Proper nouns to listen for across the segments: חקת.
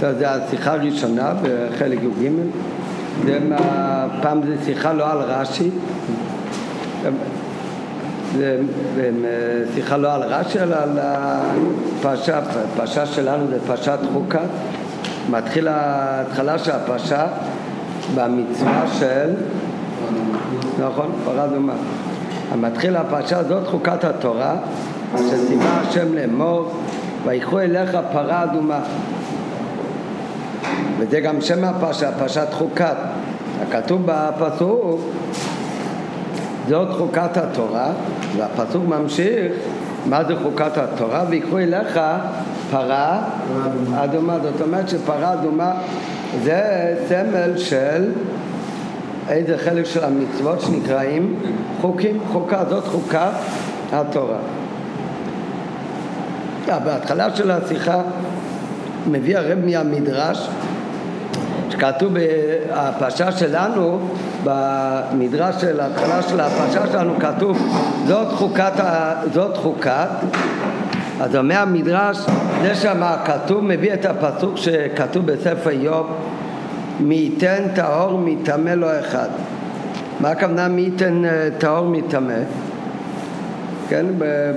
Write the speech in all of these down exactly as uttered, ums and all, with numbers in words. זו השיחה הראשונה בחלק י"ג. פעם זו שיחה לא על רש"י, שיחה לא על רש"י, אלא על הפרשה. הפרשה שלנו זה פרשת חוקת. מתחילה ההתחלה של הפרשה במצווה של, נכון, פרה דומה. מתחיל הפרשה הזאת חוקת התורה, שציווה השם לאמור ויקחו אליך פרה אדומה, וזה גם שם הפרשה, פרשת חוקת. הכתוב בפסוק זאת חוקת התורה, והפסוק ממשיך מה זה חוקת התורה, ויקחו אליך פרה אדומה. זאת אומרת שפרה אדומה זה סמל של איזה חלק של המצוות שנקראים חוקים. חוקה, זאת חוקת התורה. בהתחלה של השיחה מביא הרב מהמדרש שכתוב בפרשה שלנו, במדרש של ההתחלה של הפרשה שלנו כתוב זאת חוקת, זאת חוקת. אז אומר המדרש, זה שמה כתוב, מביא את הפסוק שכתוב בספר איוב, מי ייתן טהור מטמא לא אחד. מה הכוונה מי ייתן טהור מטמא? כן,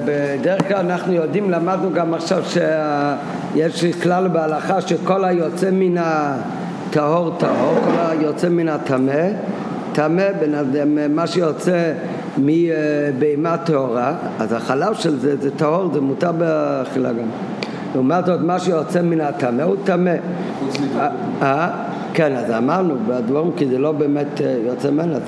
בדרך כלל אנחנו יודעים, למדנו גם עכשיו שיש כלל בהלכה שכל היוצא מן הטהור טהור, כל היוצא מן הטמא טמא. מה שיוצא מבהמה טהורה, אז החלב של זה זה טהור, זה מותר באכילה גם. לעומת זאת מה שיוצא מן הטמא הוא טמא. כן, אז אמרנו בדברים, כי זה לא באמת יוצא מן. אז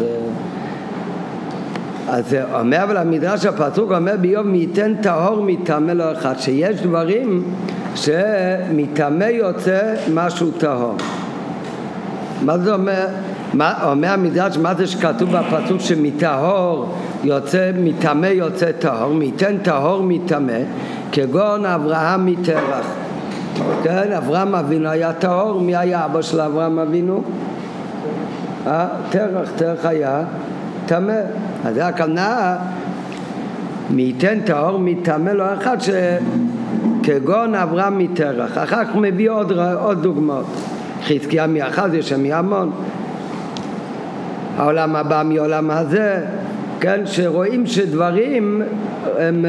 אז אומר, אבל המדרש הפסוק אומר ביום מי ייתן טהור מטמא לא אחד, שיש דברים שמטמא יוצא משהו טהור. מה זה אומר? מה אומר המדרש? מה זה שכתוב בפסוק שמטהור יוצא, מטמא יוצא טהור? מי ייתן טהור מטמא, כגון אברהם מתרח. כן, אברהם אבינו היה טהור. מי היה אבא של אברהם אבינו? אה, תרח. תרח היה טמא. אז זה הכוונה מי ייתן טהור מטמא לא אחד, ש... כגון אברהם מתרח. אחר כך מביא עוד, עוד דוגמאות, חזקיה מאחז, יש שם יעמון, העולם הבא מעולם הזה. כן, שרואים שדברים הם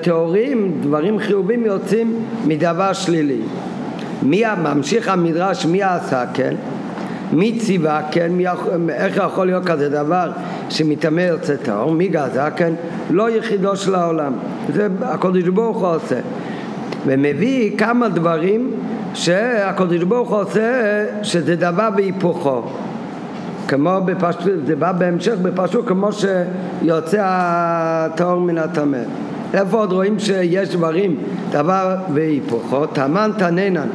תיאורים, דברים חיובים יוצאים מדבר שלילי. מי ממשיך המדרש, מי עשה כן? מי ציווה כן? מי, איך יכול להיות כזה דבר שמטמא יוצא טהור? מי גזע כן? לא יחידו של העולם, זה הקדוש ברוך הוא עושה. ומביא כמה דברים שהקדוש ברוך הוא עושה שזה דבר בהיפוכו, כמו בפשוט, זה בא בהמשך בפשוט, כמו שיוצא הטהור מן הטמא. איפה עוד רואים שיש דברים דבר והיפוכו? טמן תנינן,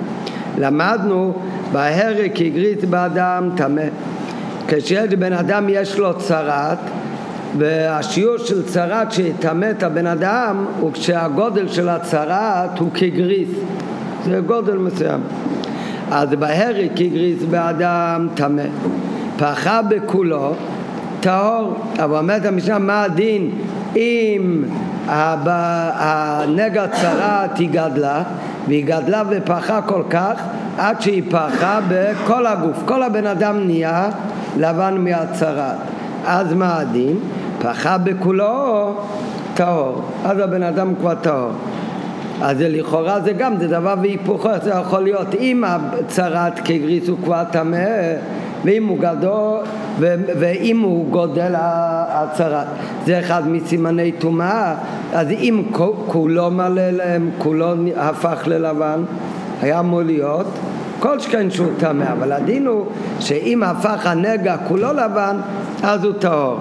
למדנו בהרק הגריץ באדם טמא. כשיש בן אדם יש לו צרת, והשיעור של צרת שיטמא את הבן אדם הוא כשהגודל של הצרת הוא כגריס, זה גודל מסוים. אז בהרק הגריץ באדם טמא, פחה בכולו טהור. אבל אומרת המשנה, מה הדין אם הנגע צרת היא גדלה, והיא גדלה ופחה כל כך עד שהיא פחה בכל הגוף, כל הבן אדם נהיה לבן מהצרת? אז מה הדין? פחה בכולו טהור, אז הבן אדם כבר טהור. אז לכאורה זה גם זה דבר והיפוכו. זה יכול להיות אם הצרת כגריס הוא כבר טמא, ואם הוא גדול, ו- ואם הוא גודל הצרת, זה אחד מסימני טומאה. אז אם כולו מלא להם, כולו הפך ללבן, היה אמור להיות כל שכן שהוא טמא. אבל הדין הוא שאם הפך הנגע כולו לבן אז הוא טהור.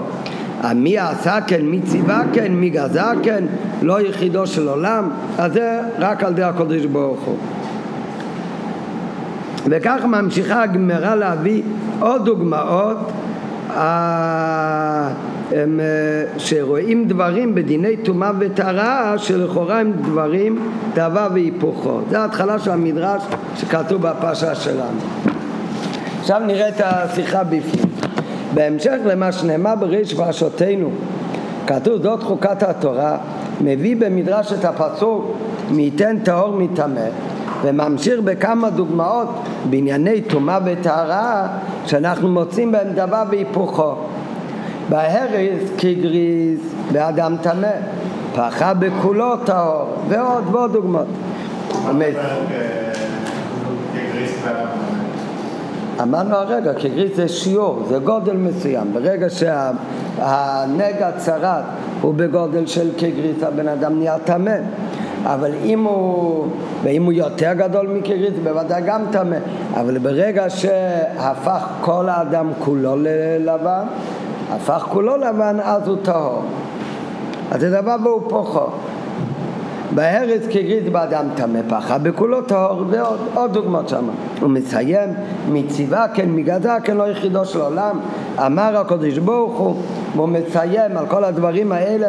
מי עשה כן? מי ציווה כן? מי גזע כן? לא יחידו של עולם. אז זה רק על די הקדוש ברוך הוא. וכך ממשיכה הגמרא להביא עוד דוגמאות שרואים דברים בדיני טומאה וטהרה שלכאורה הם דברים דבר והיפוכו. זה ההתחלה של המדרש שכתוב בפרשה שלנו. עכשיו נראה את השיחה בפנים. בהמשך למה שנאמר בראש פרשותינו כתוב זאת חוקת התורה, מביא במדרש את הפסוק מי ייתן טהור מטמא, וממשיך בכמה דוגמאות בענייני תומה וטהרה שאנחנו מוצאים בהם דבר והיפוכו. בהרס כגריס באדם טמא, פחה בכולו טהור, ועוד ועוד דוגמאות. אמרנו הרגע, כגריס זה שיעור, זה גודל מסוים. ברגע שהנגע צרת הוא בגודל של כגריס, הבן אדם נהיה טמא. אבל אם הוא, ואם הוא יותר גדול מכגריס, בוודאי גם טמא. אבל ברגע שהפך כל האדם כולו ללבן, הפך כולו לבן, אז הוא טהור. אז זה דבר והוא פוחו. בהרס כגריס באדם טמא, פחה בכולו טהור, ועוד עוד דוגמאות שם. הוא מסיים, מציבה כן, מגדה כן, לא יחידו של עולם, אמר הקדוש ברוך הוא, והוא מסיים על כל הדברים האלה,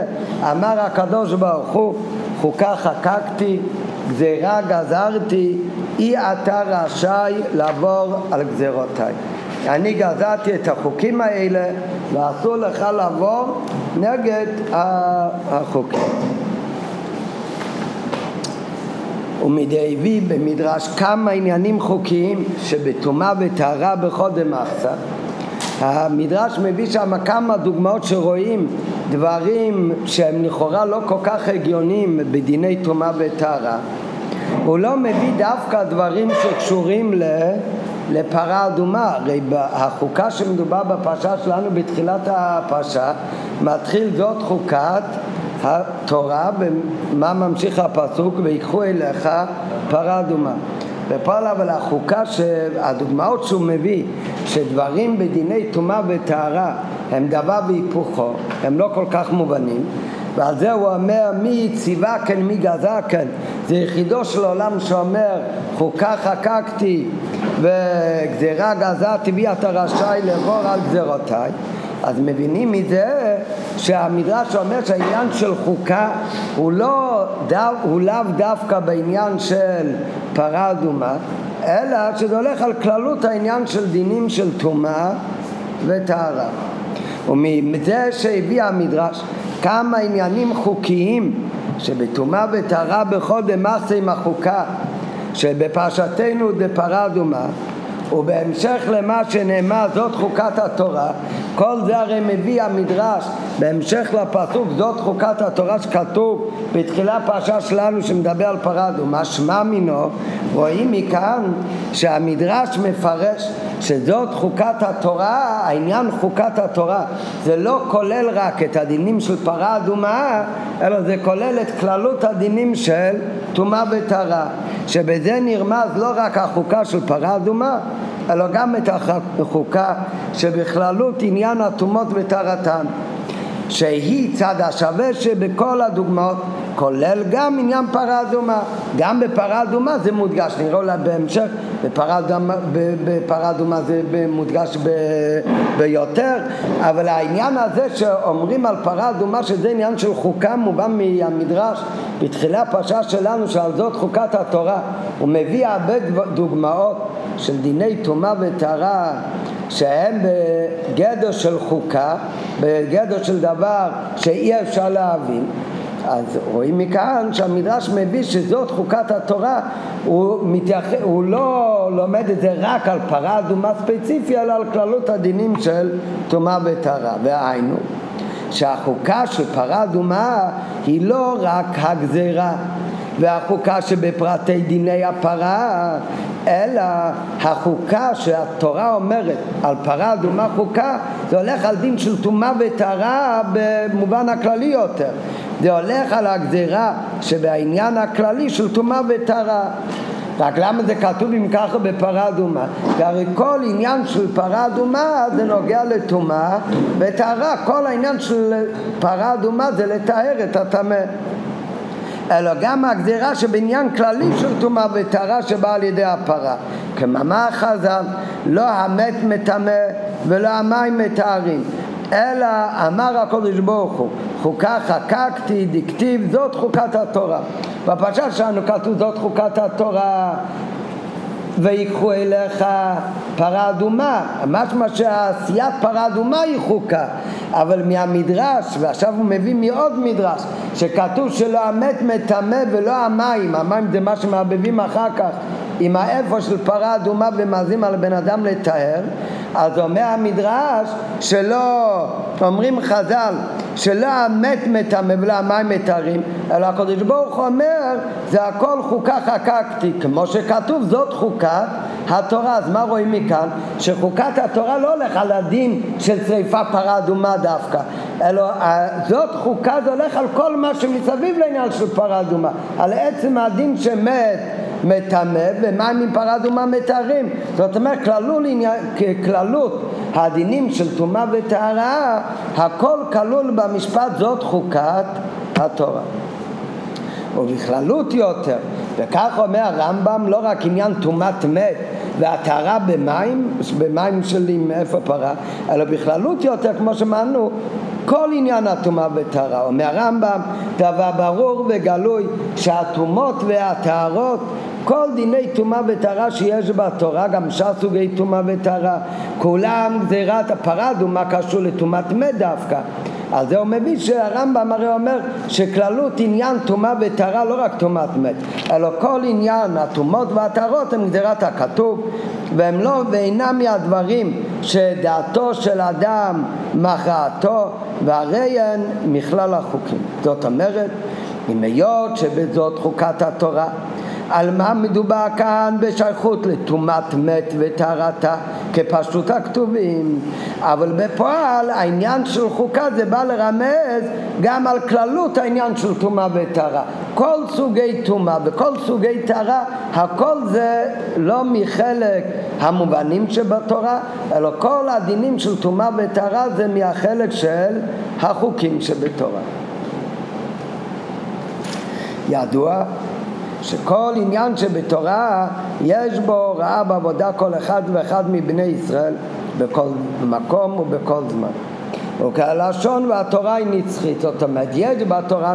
אמר הקדוש ברוך הוא, חוקה חקקתי, גזירה גזרתי, אי אתה רשאי לעבור על גזירותיי. אני גזרתי את החוקים האלה, ואסור לך לעבור נגד החוקים. ומדי הביא במדרש כמה עניינים חוקיים שבתומה וטהרה בחודם אכסה. המדרש מביא שם כמה דוגמאות שרואים דברים שהם לכאורה לא כל כך הגיוניים בדיני תומה וטהרה. הוא לא מביא דווקא דברים שקשורים לפרה אדומה. הרי החוקה שמדובר בפרשה שלנו בתחילת הפרשה מתחיל זאת חוקת התורה, ומה ממשיך הפסוק, ויקחו אליך פרה אדומה. ופעלה, אבל החוקה, הדוגמאות שהוא מביא, שדברים בדיני תומה וטהרה הם דבר והיפוכו, הם לא כל כך מובנים, ועל זה הוא אומר, מי ציווה כן, מי גזר כן. זה יחידו של עולם שאומר, חוקה חקקתי וגזירה גזרתי, בי אתה רשאי לעבור על גזירותיי. אז מבינים מזה שהמדרש אומר שהעניין של חוקה הוא לא דו, הוא לאו דווקא בעניין של פרה אדומה, אלא שזה הולך על כללות העניין של דינים של תומה וטהרה. ומזה שהביא המדרש כמה עניינים חוקיים שבתומה וטהרה בחודם אכסה עם החוקה שבפרשתנו דפרה אדומה, ובהמשך למה שנאמר זאת חוקת התורה. כל זה הרי מביא המדרש בהמשך לפסוק זאת חוקת התורה שכתוב בתחילה פרשה שלנו שמדבר על פרה אדומה, שמה מינו. רואים מכאן שהמדרש מפרש שזאת חוקת התורה, העניין חוקת התורה זה לא כולל רק את הדינים של פרה אדומה, אלא זה כולל את כללות הדינים של תומה וטהרה, שבזה נרמז לא רק החוקה של פרה אדומה, אלא גם את החוקה שבכללות עניין התומות וטהרתן, שהיא צד השווה שבכל הדוגמאות, כולל גם עניין פרה אדומה. גם בפרה אדומה זה מודגש, נראה לה בהמשך, בפרה אדומה, בפרה אדומה זה מודגש ב, ביותר, אבל העניין הזה שאומרים על פרה אדומה שזה עניין של חוקה מובן מהמדרש בתחילה הפרשה שלנו שעל זאת חוקת התורה. הוא מביא הרבה דוגמאות של דיני תומה וטהרה שהם בגדר של חוקה, בגדר של דבר שאי אפשר להבין. אז רואים מכאן שהמדרש מביא שזאת חוקת התורה, הוא, מתייח... הוא לא לומד את זה רק על פרה אדומה ספציפי, אלא על כללות הדינים של תומה וטהרה. והיינו שהחוקה של פרה אדומה היא לא רק הגזירה והחוקה שבפרטי דיני הפרה, אלא החוקה שהתורה אומרת על פרה אדומה חוקה, זה הולך על דין של תומה וטהרה במובן הכללי יותר. זה הולך על הגזירה שבעניין הכללי של תומה וטהרה. רק למה זה כתוב אם ככה בפרה אדומה? כי הרי כל עניין של פרה אדומה זה נוגע לתומה וטהרה. כל העניין של פרה אדומה זה לטהר את הטמא. אלא גם הגזירה שבעניין כללי של תומה וטהרה שבאה על ידי הפרה. כמאמר חז"ל, לא המת מטמא ולא המים מטהרים, אלא אמר הקדוש ברוך הוא, חוקה חקקתי דכתיב זאת חוקת התורה. בפרשה שלנו כתוב זאת חוקת התורה, ויקחו אליך פרה אדומה. משמע שעשיית פרה אדומה היא חוקה, אבל מהמדרש, ועכשיו הוא מביא מעוד מדרש, שכתוב שלא המת מטמא ולא המים, המים זה מה שמערבבים אחר כך, עם האיפה של פרה אדומה ומזים על בן אדם לטהר, אז אומר המדרש שלא, אומרים חז"ל, שלא המת מטמא ולא המים מטהרים, אלא הקדוש ברוך הוא אומר, זה הכל חוקה חקקתי, כמו שכתוב זאת חוקת התורה. אז מה רואים מכאן? שחוקת התורה לא הולך על הדין של שריפה פרה אדומה דווקא, אלא זאת חוקה, זה הולך על כל מה שמסביב לעניין של פרה אדומה, על עצם הדין שמת מטמא ומים עם פרה אדומה מטהרים. זאת אומרת, כללות הדינים של טומאה וטהרה, הכל כלול במשפט זאת חוקת התורה. ובכללות יותר, וכך אומר הרמב"ם, לא רק עניין טומאת מת והטהרה במים, במים שלי מאיפה פרה, אלא בכללות יותר, כמו שמענו, כל עניין הטומאה וטהרה. אומר הרמב"ם, דבר ברור וגלוי שהטומאות והטהרות, כל דיני טומאה וטהרה שיש בתורה, גם שאר סוגי טומאה וטהרה, כולם גזירת הפרה אדומה קשור לטומאת מת דווקא. אז זה מביא שהרמב"ם הרי אומר שכללות עניין טומאה וטהרה, לא רק טומאת מת, אלא כל עניין הטומאות והטהרות הם גזירת הכתוב, והם לא ואינם מהדברים שדעתו של אדם מכרעתו, והרי הן מכלל החוקים. זאת אומרת, עם היות שבזאת חוקת התורה, על מה מדובר כאן בשייכות לטומאת מת וטהרתה כפשוט הכתובים, אבל בפועל העניין של חוקה זה בא לרמז גם על כללות העניין של טומאה וטהרה, כל סוגי טומאה וכל סוגי טהרה, הכל זה לא מחלק המובנים שבתורה, אלא כל הדינים של טומאה וטהרה זה מהחלק של החוקים שבתורה. ידוע שכל עניין שבתורה יש בו הוראה בעבודה כל אחד ואחד מבני ישראל בכל מקום ובכל זמן, וכלשון והתורה היא נצחית. זאת אומרת, יש בתורה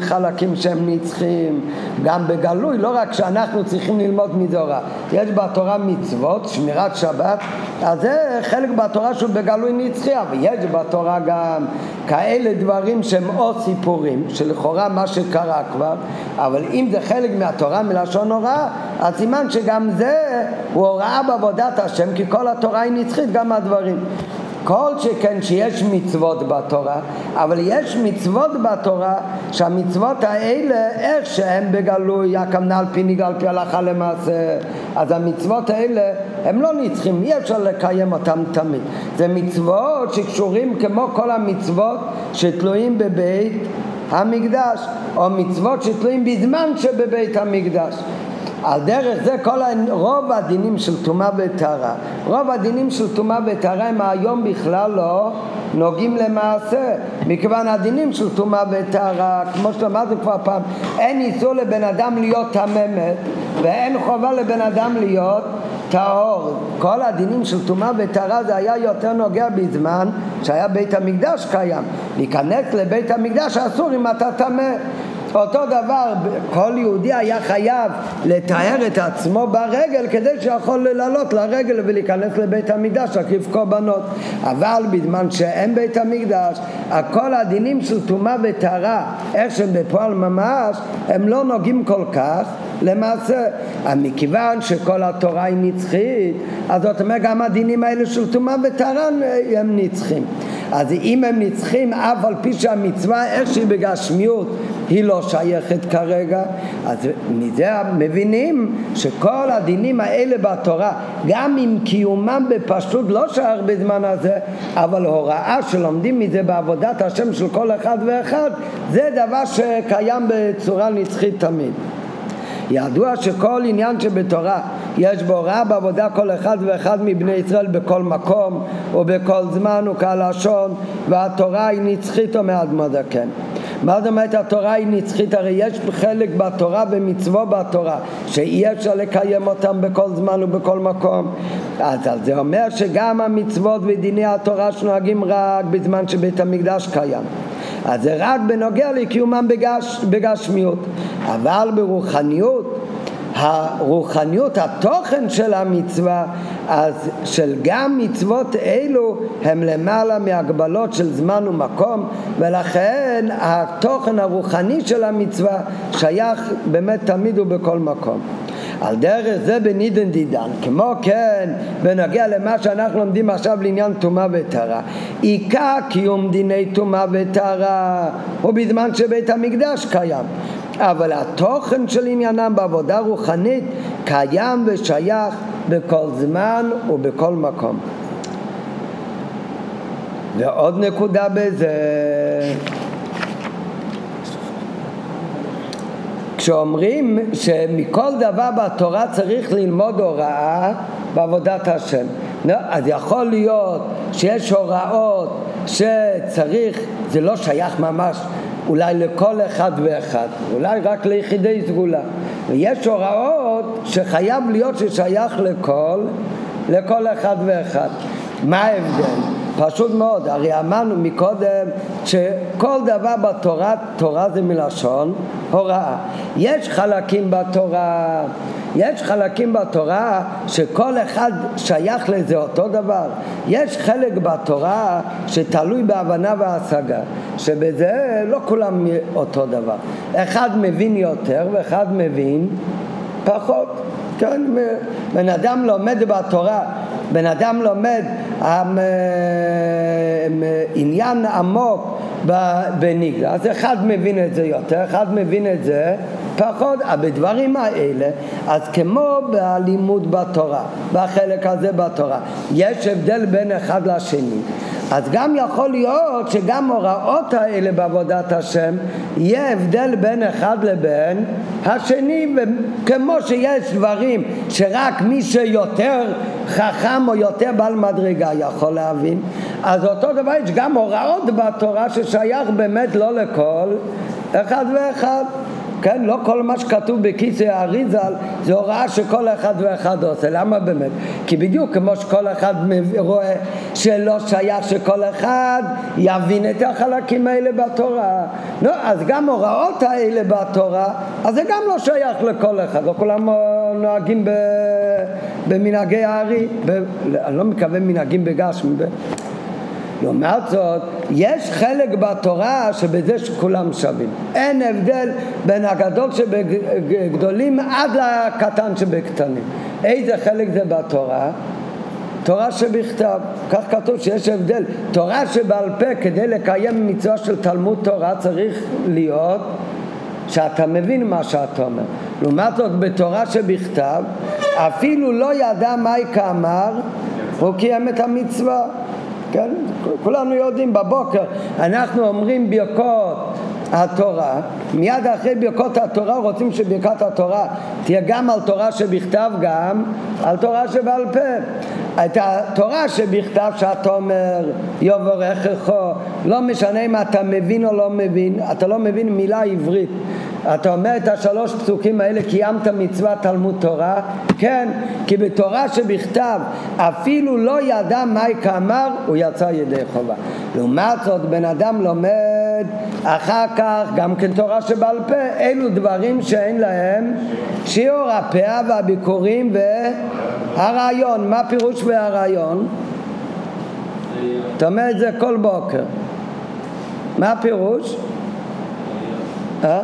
חלקים שהם נצחיים גם בגלוי, לא רק שאנחנו צריכים ללמוד מדורה, יש בתורה מצוות, שמירת שבת, אז זה חלק בתורה שהוא בגלוי נצחי, אבל יש בתורה גם כאלה דברים שהם או סיפורים שלכאורה מה שקרה כבר, אבל אם זה חלק מהתורה מלשון הוראה, אז סימן שגם זה הוא הוראה בעבודת השם, כי כל התורה היא נצחית, גם הדברים. כל שכן שיש מצוות בתורה, אבל יש מצוות בתורה שהמצוות האלה איך שהן בגלוי, הכוונה על פי נגלה, על פי הלכה למעשה, אז המצוות האלה הם לא נצחים, אי אפשר לקיים אותם תמיד. זה מצוות שקשורים כמו כל המצוות שתלויים בבית המקדש, או מצוות שתלויים בזמן שבבית המקדש. על דרך זה כל רוב הדינים של טומאה וטהרה, רוב הדינים של טומאה וטהרה הם היום בכלל לא נוגעים למעשה, מכיוון הדינים של טומאה וטהרה, כמו שלמדנו כבר פעם, אין איסור לבן אדם להיות טמא ואין חובה לבן אדם להיות טהור. כל הדינים של טומאה וטהרה זה היה יותר נוגע בזמן שהיה בית המקדש קיים, להיכנס לבית המקדש אסור אם אתה טמא. אותו דבר, כל יהודי היה חייב לטהר את עצמו ברגל כדי שיכול לעלות לרגל ולהיכנס לבית המקדש להקריב קורבנות, אבל בזמן שאין בית המקדש, כל הדינים של טומאה וטהרה איך שבפועל ממש הם לא נוגעים כל כך למעשה. מכיוון שכל התורה היא נצחית, אז זאת אומרת גם הדינים האלה של טומאה וטהרה הם נצחים. אז אם הם נצחים אף על פי שהמצווה איכשהי בגשמיות היא לא שייכת כרגע, אז מזה מבינים שכל הדינים האלה בתורה, גם אם קיומם בפשוט לא שער בזמן הזה, אבל הוראה שלומדים מזה בעבודת השם של כל אחד ואחד, זה דבר שקיים בצורה נצחית תמיד. ידוע שכל עניין שבתורה יש בו הוראה בעבודה כל אחד ואחד מבני ישראל בכל מקום ובכל זמן וכלשון, והתורה היא נצחית. אומר אדמו"ר הזקן, מה זאת אומרת התורה היא נצחית? הרי יש חלק בתורה ומצווה בתורה שאי אפשר לקיים אותם בכל זמן ובכל מקום, אז זה אומר שגם המצוות ודיני התורה שנוהגים רק בזמן שבית המקדש קיים, אז זה רק בנוגע לקיומם בגש, בגשמיות, אבל ברוחניות הרוחניות, התוכן של המצווה, אז של גם מצוות אלו הם למעלה מהגבלות של זמן ומקום, ולכן התוכן הרוחני של המצווה שייך באמת תמיד ובכל מקום. על דרך זה בנידן דידן, כמו כן בנוגע למה שאנחנו לומדים עכשיו לעניין תומה וטהרה, עיקר קיום דיני תומה וטהרה הוא בזמן שבית המקדש קיים, אבל התוכן של עניינם בעבודה רוחנית קיים ושייך בכל זמן ובכל מקום. ועוד נקודה בזה, כשאומרים שמכל דבר בתורה צריך ללמוד הוראה בעבודת השם, אז יכול להיות שיש הוראות שצריך, זה לא שייך ממש אולי לכל אחד ואחד, אולי רק ליחידי סגולה, ויש הוראות שחייב להיות ששייך לכל לכל אחד ואחד. מה ההבדל? פשוט מאוד, הרי אמרנו מקודם שכל דבר בתורה, תורה זה מלשון הוראה. יש חלקים בתורה, יש חלקים בתורה שכל אחד שייך לזה אותו דבר. יש חלק בתורה שתלוי בהבנה וההשגה, שבזה לא כולם אותו דבר. אחד מבין יותר ואחד מבין פחות. כן, בן אדם לומד בתורה, בן אדם לומד עניין עמוק בניגלה, אז אחד מבין את זה יותר, אחד מבין את זה פחות. בדברים האלה, אז כמו בלימוד בתורה, בחלק הזה בתורה, יש הבדל בין אחד לשני, אז גם יכול להיות שגם הוראות האלה בעבודת השם יהיה הבדל בין אחד לבין השני, כמו שיש דברים שרק מי שיותר חכם או יותר בעל מדרגה יכול להבין, אז אותו דבר יש גם הוראות בתורה ששייך באמת לא לכל אחד ואחד. כן, לא כל מה שכתוב בכיסא האריזל זה הוראה שכל אחד ואחד עושה. למה באמת? כי בדיוק כמו שכל אחד רואה שלא שייך שכל אחד יבין את החלקים האלה בתורה, לא, אז גם הוראות האלה בתורה, אז זה גם לא שייך לכל אחד, לא כולם נוהגים ב... במנהגי הארי, ב... אני לא מקווה מנהגים בגשם ב... לעומת זאת, יש חלק בתורה שבזה שכולם שווים. אין הבדל בין הגדול שבגדולים עד לקטן שבקטנים. איזה חלק זה בתורה? תורה שבכתב. כך כתוב שיש הבדל. תורה שבעל פה, כדי לקיים מצווה של תלמוד תורה, צריך להיות שאתה מבין מה שאתה אומר. לעומת זאת, בתורה שבכתב, אפילו לא ידע מהי כאמר, הוא קיים את המצווה. כן? כולנו יודעים, בבוקר אנחנו אומרים ברכות התורה, מיד אחרי ברכות התורה רוצים שברכת התורה תהיה גם על תורה שבכתב גם על תורה שבעל פה. את התורה שבכתב שאתה אומר יברכך, לא משנה אם אתה מבין או לא מבין, אתה לא מבין מילה עברית, אתה אומר את השלוש פסוקים האלה, קיימת מצווה תלמוד תורה. כן, כי בתורה שבכתב אפילו לא ידע מהי כאמר, הוא יצא ידי חובה. לעומת זאת, בן אדם לומד אחר כך גם כן תורה שבעל פה, אלו דברים שאין להם שיעור, הפאה והביקורים והרעיון. מה פירוש והרעיון? אתה אומר את זה כל בוקר, מה פירוש? אה?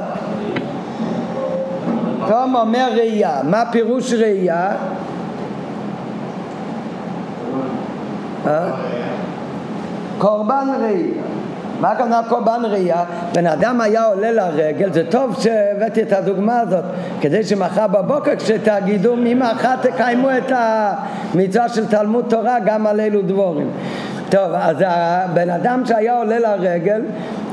תום אומר ראייה, מה פירוש ראייה? קורבן ראייה. מה קנה קורבן ראייה? בן אדם היה עולה לרגל, זה טוב שהבאתי את הדוגמה הזאת, כדי שמחר בבוקר כשתגידו ממחר תקיימו את המצווה של תלמוד תורה גם על אלו דבורים. טוב, אז הבן אדם שהיה עולה לרגל,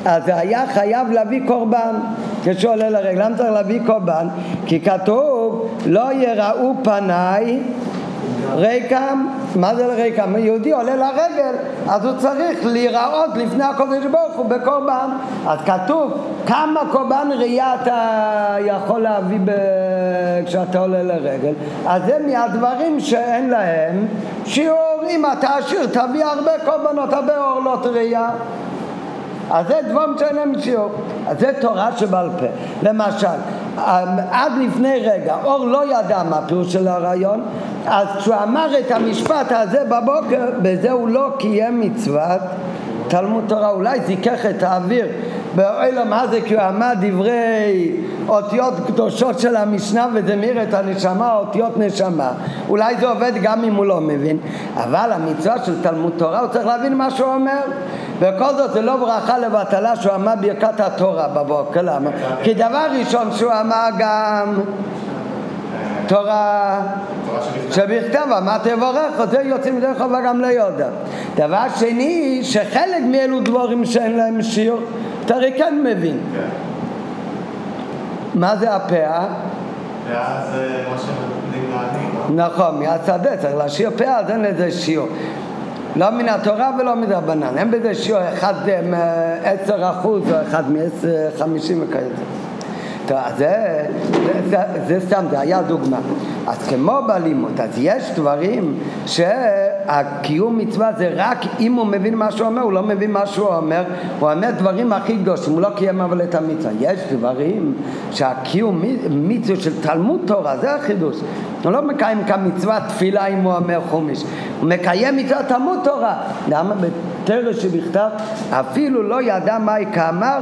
אז היה חייב להביא קורבן. כשהוא עולה לרגל, למה צריך להביא קורבן? כי כתוב, לא יראו פניי ריקם. מה זה ריקם? יהודי עולה לרגל, אז הוא צריך להיראות לפני הקודש ברוך הוא בקורבן. אז כתוב, כמה קורבן ראייה אתה יכול להביא ב... כשאתה עולה לרגל? אז זה מהדברים שאין להם שיעור. אם אתה עשיר, תביא הרבה קורבנות, הרבה אורלות ראייה. אז זה דבום שאין המציאות, אז זה תורה שבעל פה. למשל, עד לפני רגע, אור לא ידע מה פירוש של הרעיון, אז כשהוא אמר את המשפט הזה בבוקר, בזה הוא לא קיים מצוות תלמוד תורה. אולי זיקח את האוויר באוהלו מה זה, כי הוא עמד דברי אותיות קדושות של המשנה וזה מיר את הנשמה, אותיות נשמה. אולי זה עובד גם אם הוא לא מבין, אבל המצווה של תלמוד תורה הוא צריך להבין מה שהוא אומר, וכל זאת זה לא ברכה לבטלה שהוא אמר ברכת התורה בבוקר. למה? כי דבר ראשון שהוא אמר גם תורה שבכתב, מה תברך, זה יוצאים דרך חובה גם ליודע. דבר שני, שחלק מאלו דבורים שאין להם שיעור, אתה הרי כן מבין. מה זה הפאה? פאה זה מה שמדעים לעני. נכון, מהצדה, צריך להשאיר פאה, אז אין לזה שיעור. לא מן התורה ולא מן הבנן. אין בזה שיעור אחד עשר אחוז או אחד מעשר חמישים וכאלה. טוב, זה, זה, זה, זה סתם, זה היה דוגמה. אז כמו בלימוד, אז יש דברים שהקיום מצווה זה רק אם הוא מבין מה שהוא אומר. הוא לא מבין מה שהוא אומר, הוא אומר דברים הכי קדושים, הוא לא קיים אבל את המצווה. יש דברים שהקיום מצווה של תלמוד תורה, זה החידוש, הוא לא מקיים כמצווה תפילה אם הוא אומר חומש, הוא מקיים מצווה תלמוד תורה. למה? בתרש שבכתב אפילו לא ידע מה כאמר,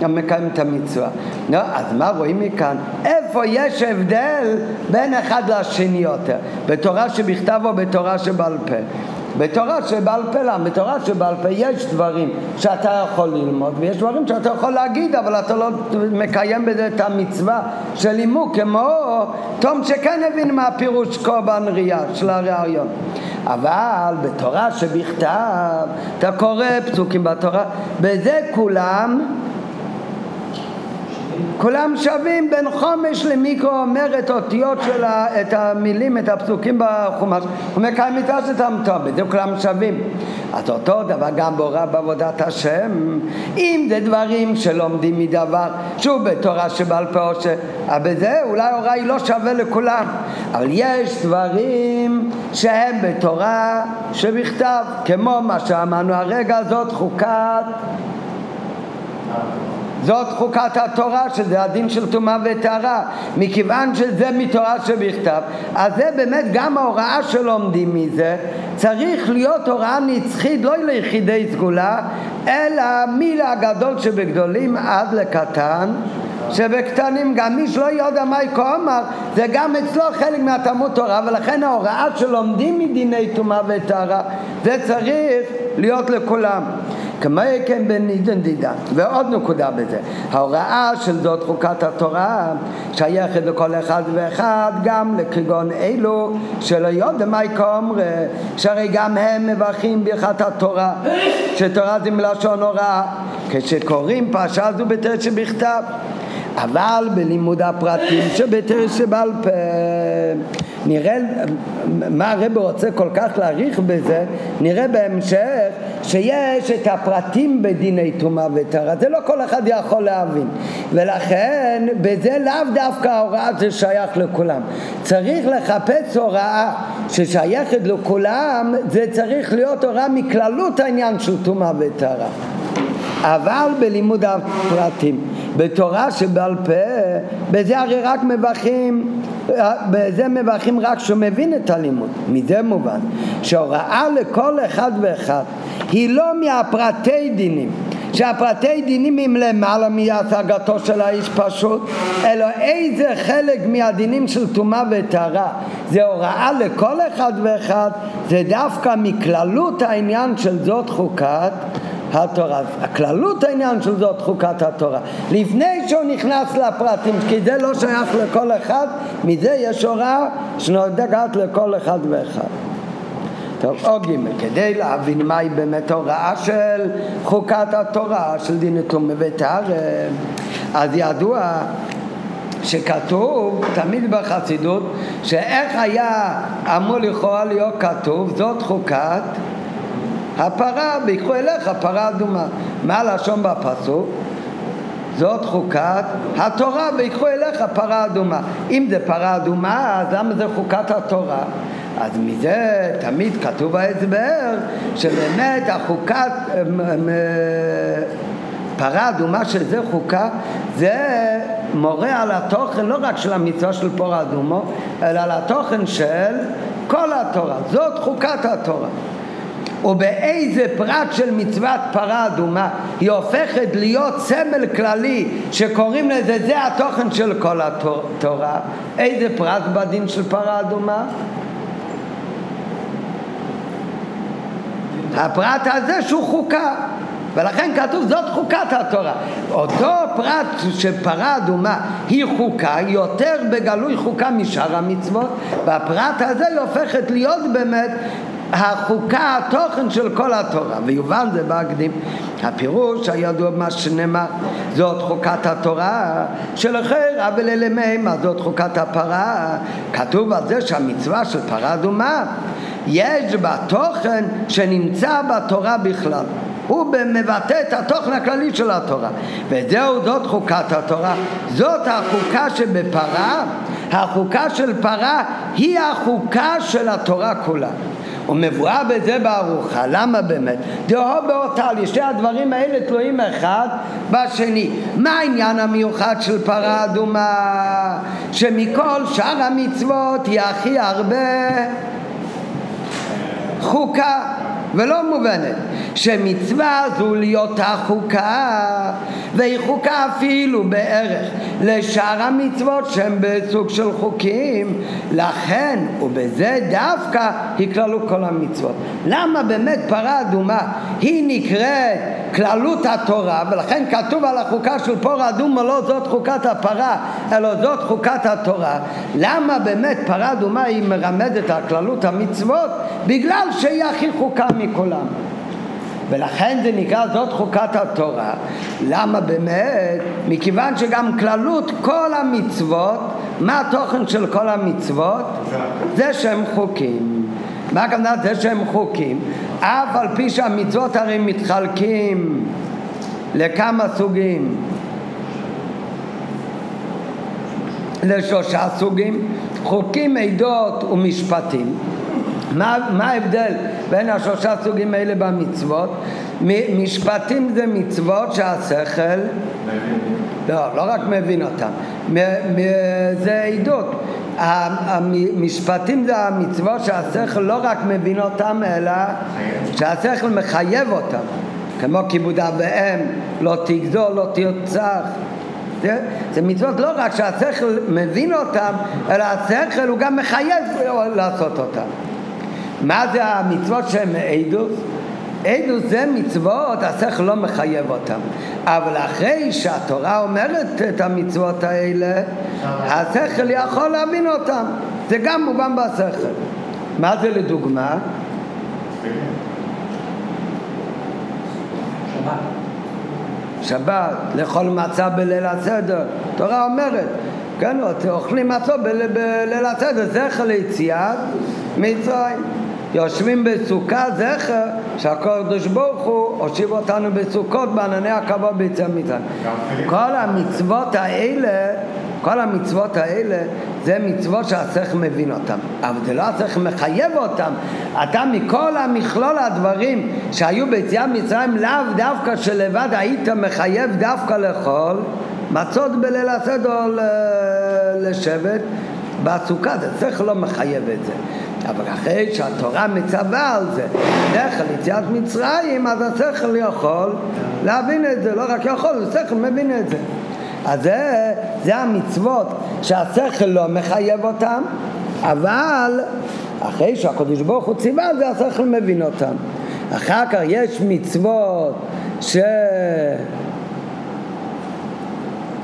גם מקיים את המצווה. לא, אז מה רואים מכאן? איפה יש הבדל בין אחד לשני יותר? בתורה שבכתב או בתורה שבעל פה? בתורה שבעל פה, לא, בתורה שבעל פה יש דברים שאתה יכול ללמוד ויש דברים שאתה יכול להגיד, אבל אתה לא מקיים בזה את המצווה של לימוד, כמו תום שכן הבין מה פירוש קורבן ריאה של הרעיון. אבל בתורה שבכתב, אתה קורא פסוקים בתורה, בזה כולם כולם שווים. בין חומש למיקרו אומר את אותיות של ה, את המילים, את הפסוקים בחומש, הוא מקיים את זה תמתו, בזה כולם שווים. אז אותו דבר גם בורא בעבודת השם, אם זה דברים שלומדים מדבר שהוא בתורה שבעל פה, בזה אולי הוראה היא לא שווה לכולם, אבל יש דברים שהם בתורה שבכתב, כמו מה שאמרנו הרגע, זאת חוקת זאת חוקת התורה, שזה הדין של תומה וטהרה. מכיוון שזה מתורה שבכתב, אז זה באמת גם ההוראה שלומדים מזה צריך להיות הוראה נצחית, לא ליחידי סגולה, אלא מילה גדול שבגדולים עד לקטן שבקטנים. גם מי שלא יודע מה יקומר, זה גם אצלו חלק מהתלמוד תורה, ולכן ההוראה שלומדים מדיני תומה וטהרה זה צריך להיות לכולם. כמו כן בנידון דידה. ועוד נקודה בזה, ההוראה של זאת חוקת התורה שייכת לכל אחד ואחד, גם לכגון אלו שלא יודע מה יקומר, שהרי גם הם מברכים ברכת התורה, שתורה זה מלשון הוראה, כשקוראים פרשה זו בתרש שבכתב. אבל בלימוד הפרטים שבתרש שבעל פה, נראה מה הרב רוצה כל כך להאריך בזה, נראה בהמשך שיש את הפרטים בדיני תומה וטהרה, זה לא כל אחד יכול להבין, ולכן בזה לאו דווקא ההוראה זה שייך לכולם. צריך לחפש הוראה ששייכת לכולם, זה צריך להיות הוראה מכללות העניין של תומה וטהרה. אבל בלימוד הפרטים בתורה שבעל פה, בזה הרי רק מבחים, בזה מבחים רק שמבין את הלימוד. מזה מובן שההוראה לכל אחד ואחד היא לא מהפרטי דינים, שהפרטי דינים הם למעלה מהשגתו של האיש פשוט, אלא איזה חלק מהדינים של תומה וטהרה זה הוראה לכל אחד ואחד, זה דווקא מכללות העניין של זאת חוקת התורה, הכללות העניין של זאת חוקת התורה, לפני שהוא נכנס לפרטים, כי זה לא שייך לכל אחד, מזה יש הוראה שנוגעת לכל אחד ואחד. טוב, אוגים, כדי להבין מהי באמת הוראה של חוקת התורה, של דיני תומה וטהרה, אז ידוע שכתוב תמיד בחסידות, שאיך היה אמור לכאורה להיות כתוב זאת חוקת הפרה, ביקחו אליך הפרה אדומה. מה לשון בפסוק? זאת חוקת התורה, ביקחו אליך פרה אדומה. אם זה פרה אדומה, אז למה זה חוקת התורה? אז מזה תמיד כתוב ההסבר, שבאמת החוקת פרה אדומה שזה חוקה, זה מורה על התוכן לא רק של המצווה של פרה אדומה, אלא על התוכן של כל התורה. זאת חוקת התורה. ובאיזה פרט של מצוות פרה אדומה היא הופכת להיות סמל כללי שקוראים לזה, זה התוכן של כל התורה. איזה פרט בדין של פרה אדומה? הפרט הזה שהוא חוקה, ולכן כתוב זאת חוקת התורה. אותו פרט שפרה אדומה היא חוקה, יותר בגלוי חוקה משאר המצוות, והפרט הזה היא הופכת להיות באמת החוקה, התוכן של כל התורה. ויובן זה בהקדים הפירוש הידוע מה שנאמר, זאת חוקת התורה שלחרא וללמימה, זאת חוקת הפרה. כתוב על זה שהמצווה של פרה אדומה יש בה תוכן שנמצא בתורה בכלל, הוא מבטא את התוכן הכללי של התורה, וזהו זאת חוקת התורה. זאת החוקה שבפרה, החוקה של פרה היא החוקה של התורה כולה, ומבואה בזה בארוחה. למה באמת? דהו באותה לי, שתי הדברים האלה תלויים אחד בשני. מה העניין המיוחד של פרה אדומה? שמכל שאר המצוות היא הכי הרבה חוקה ולא מובנת, שמצווה זו להיות החוקה, והיא חוקה אפילו בערך לשאר המצוות שהם בסוג של חוקים, לכן ובזה דווקא הכללו כל המצוות. למה באמת פרה אדומה היא נקראת כללות התורה, ולכן כתוב על החוקה של פרה אדומה לא זאת חוקת הפרה אלא זאת חוקת התורה? למה באמת פרה אדומה היא מרמדת על כללות המצוות? בגלל שהיא הכי חוקה מכולם, ולכן זה נקרא זאת חוקת התורה. למה באמת? מכיוון שגם כללות כל המצוות, מה התוכן של כל המצוות? זה שהם חוקים. מה הכוונה זה שהם חוקים? אף על פי שהמצוות הרי מתחלקים לכמה סוגים, לשלושה סוגים, חוקים, עדות ומשפטים. מה, מה ההבדל בין השלושה סוגים האלה במצוות? מ- משפטים זה מצוות שהשכל לא, לא רק מבין אותם, מ- מ- זה עדות. המשפטים זה המצוות שהשכל לא רק מבין אותם אלא שהשכל מחייב אותם, כמו כיבוד אב ואם, לא תגזול, לא תרצח. זה, זה מצוות לא רק שהשכל מבין אותם אלא השכל הוא גם מחייב לעשות אותם. מה זה המצוות שהן עדות? עדות זה מצוות, השכל לא מחייב אותן. אבל אחרי שהתורה אומרת את המצוות האלה, השכל יכול להבין אותן. זה גם מובן בשכל. מה זה לדוגמה? שבת. שבת, לאכול מצה בליל הסדר. התורה אומרת, כן, אוכלים מצה בליל, בליל הסדר, זכר ליציאת מצרים. יושבים בסוכה, זכר שהקדוש ברוך הוא הושיב אותנו בסוכות בענני הכבוד ביציאת מצרים. כל המצוות האלה, כל המצוות האלה זה מצוות שהשכל מבין אותם, אבל זה לא השכל מחייב אותם. אתה מכל המכלול הדברים שהיו ביציאת מצרים, לאו דווקא שלבד היית מחייב דווקא לאכול מצות בליל הסדר או לשבת בסוכה, זה השכל לא מחייב את זה. אבל אחרי שהתורה מצווה על זה, שכל יציאת מצרים, אז השכל יכול להבין את זה, לא רק יכול, השכל מבין את זה. אז זה, זה המצוות שהשכל לא מחייב אותם, אבל אחרי שהקדוש ברוך הוא ציווה, זה השכל מבין אותם. אחר כך יש מצוות ש...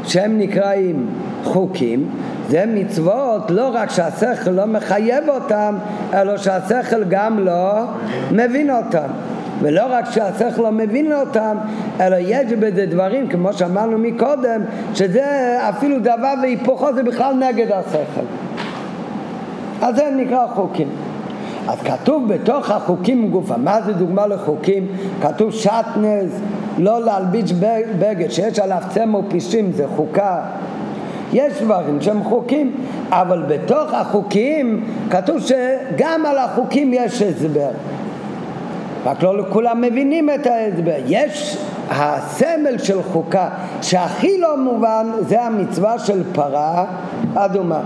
שהם נקראים חוקים, זה מצוות לא רק שהשכל לא מחייב אותם, אלא שהשכל גם לא מבין אותם. ולא רק שהשכל לא מבין אותם, אלא יש בזה דברים, כמו שאמרנו מקודם, שזה אפילו דבר והיפוכו, זה בכלל נגד השכל. אז זה נקרא חוקים. אז כתוב בתוך החוקים גופה, מה זה דוגמה לחוקים? כתוב שטנז, לא להלביש בגד, שיש עליו צמר ופשעים, זה חוקה. יש דברים שהם חוקים, אבל בתוך החוקים כתוב שגם על החוקים יש הסבר, רק לא כולם מבינים את ההסבר. יש הסמל של חוקה שהכי לא מובן זה המצווה של פרה אדומה,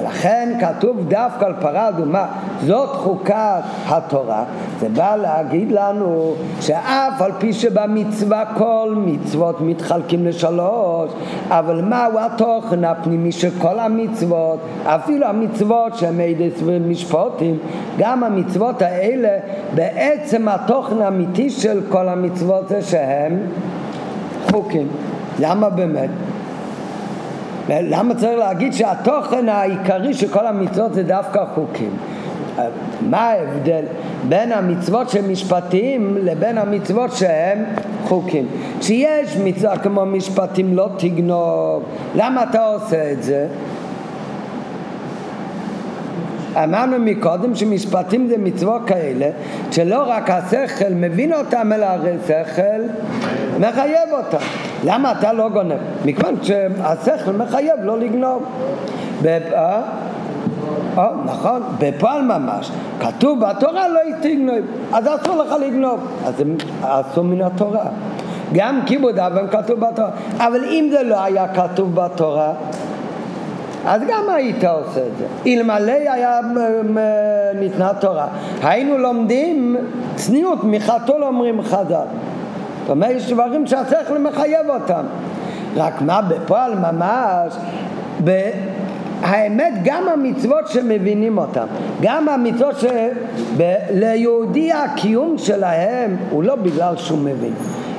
ולכן כתוב דווקא על פרה אדומה זאת חוקת התורה. זה בא להגיד לנו שאף על פי שבמצווה כל מצוות מתחלקים לשלוש, אבל מהו התוכן הפנימי של כל המצוות? אפילו המצוות שמיידס ומשפוטים, גם המצוות האלה בעצם התוכן האמיתי של כל המצוות זה שהם חוקים. למה באמת? למה צריך להגיד שהתוכן העיקרי של כל המצוות זה דווקא חוקים? מה ההבדל בין המצוות שהם משפטיים לבין המצוות שהם חוקים? שיש מצווה כמו משפטים לא תגנוב, למה אתה עושה את זה? אמרנו מקודם שמשפטים זה מצוות כאלה שלא רק השכל מבין אותם אלא השכל מחייב אותם. למה אתה לא גונב? מכיוון שהשכל מחייב לא לגנוב. בפעה או, נכון, בפועל ממש כתוב בתורה לא תגנוב, אז אסור לך לגנוב, אז זה אסור מן התורה. גם כיבוד אב כתוב בתורה, אבל אם זה לא היה כתוב בתורה אז גם היית עושה את זה. אלמלא היה ניתנה תורה היינו לומדים צניעות, מחתול אומרים חז"ל. זאת אומרת, יש דברים שהשכל מחייב אותם. רק מה בפועל ממש ב... האמת גם המצוות שמבינים אותם, גם המצוות שליהודי הקיום שלהם הוא לא בגלל שהוא מבין,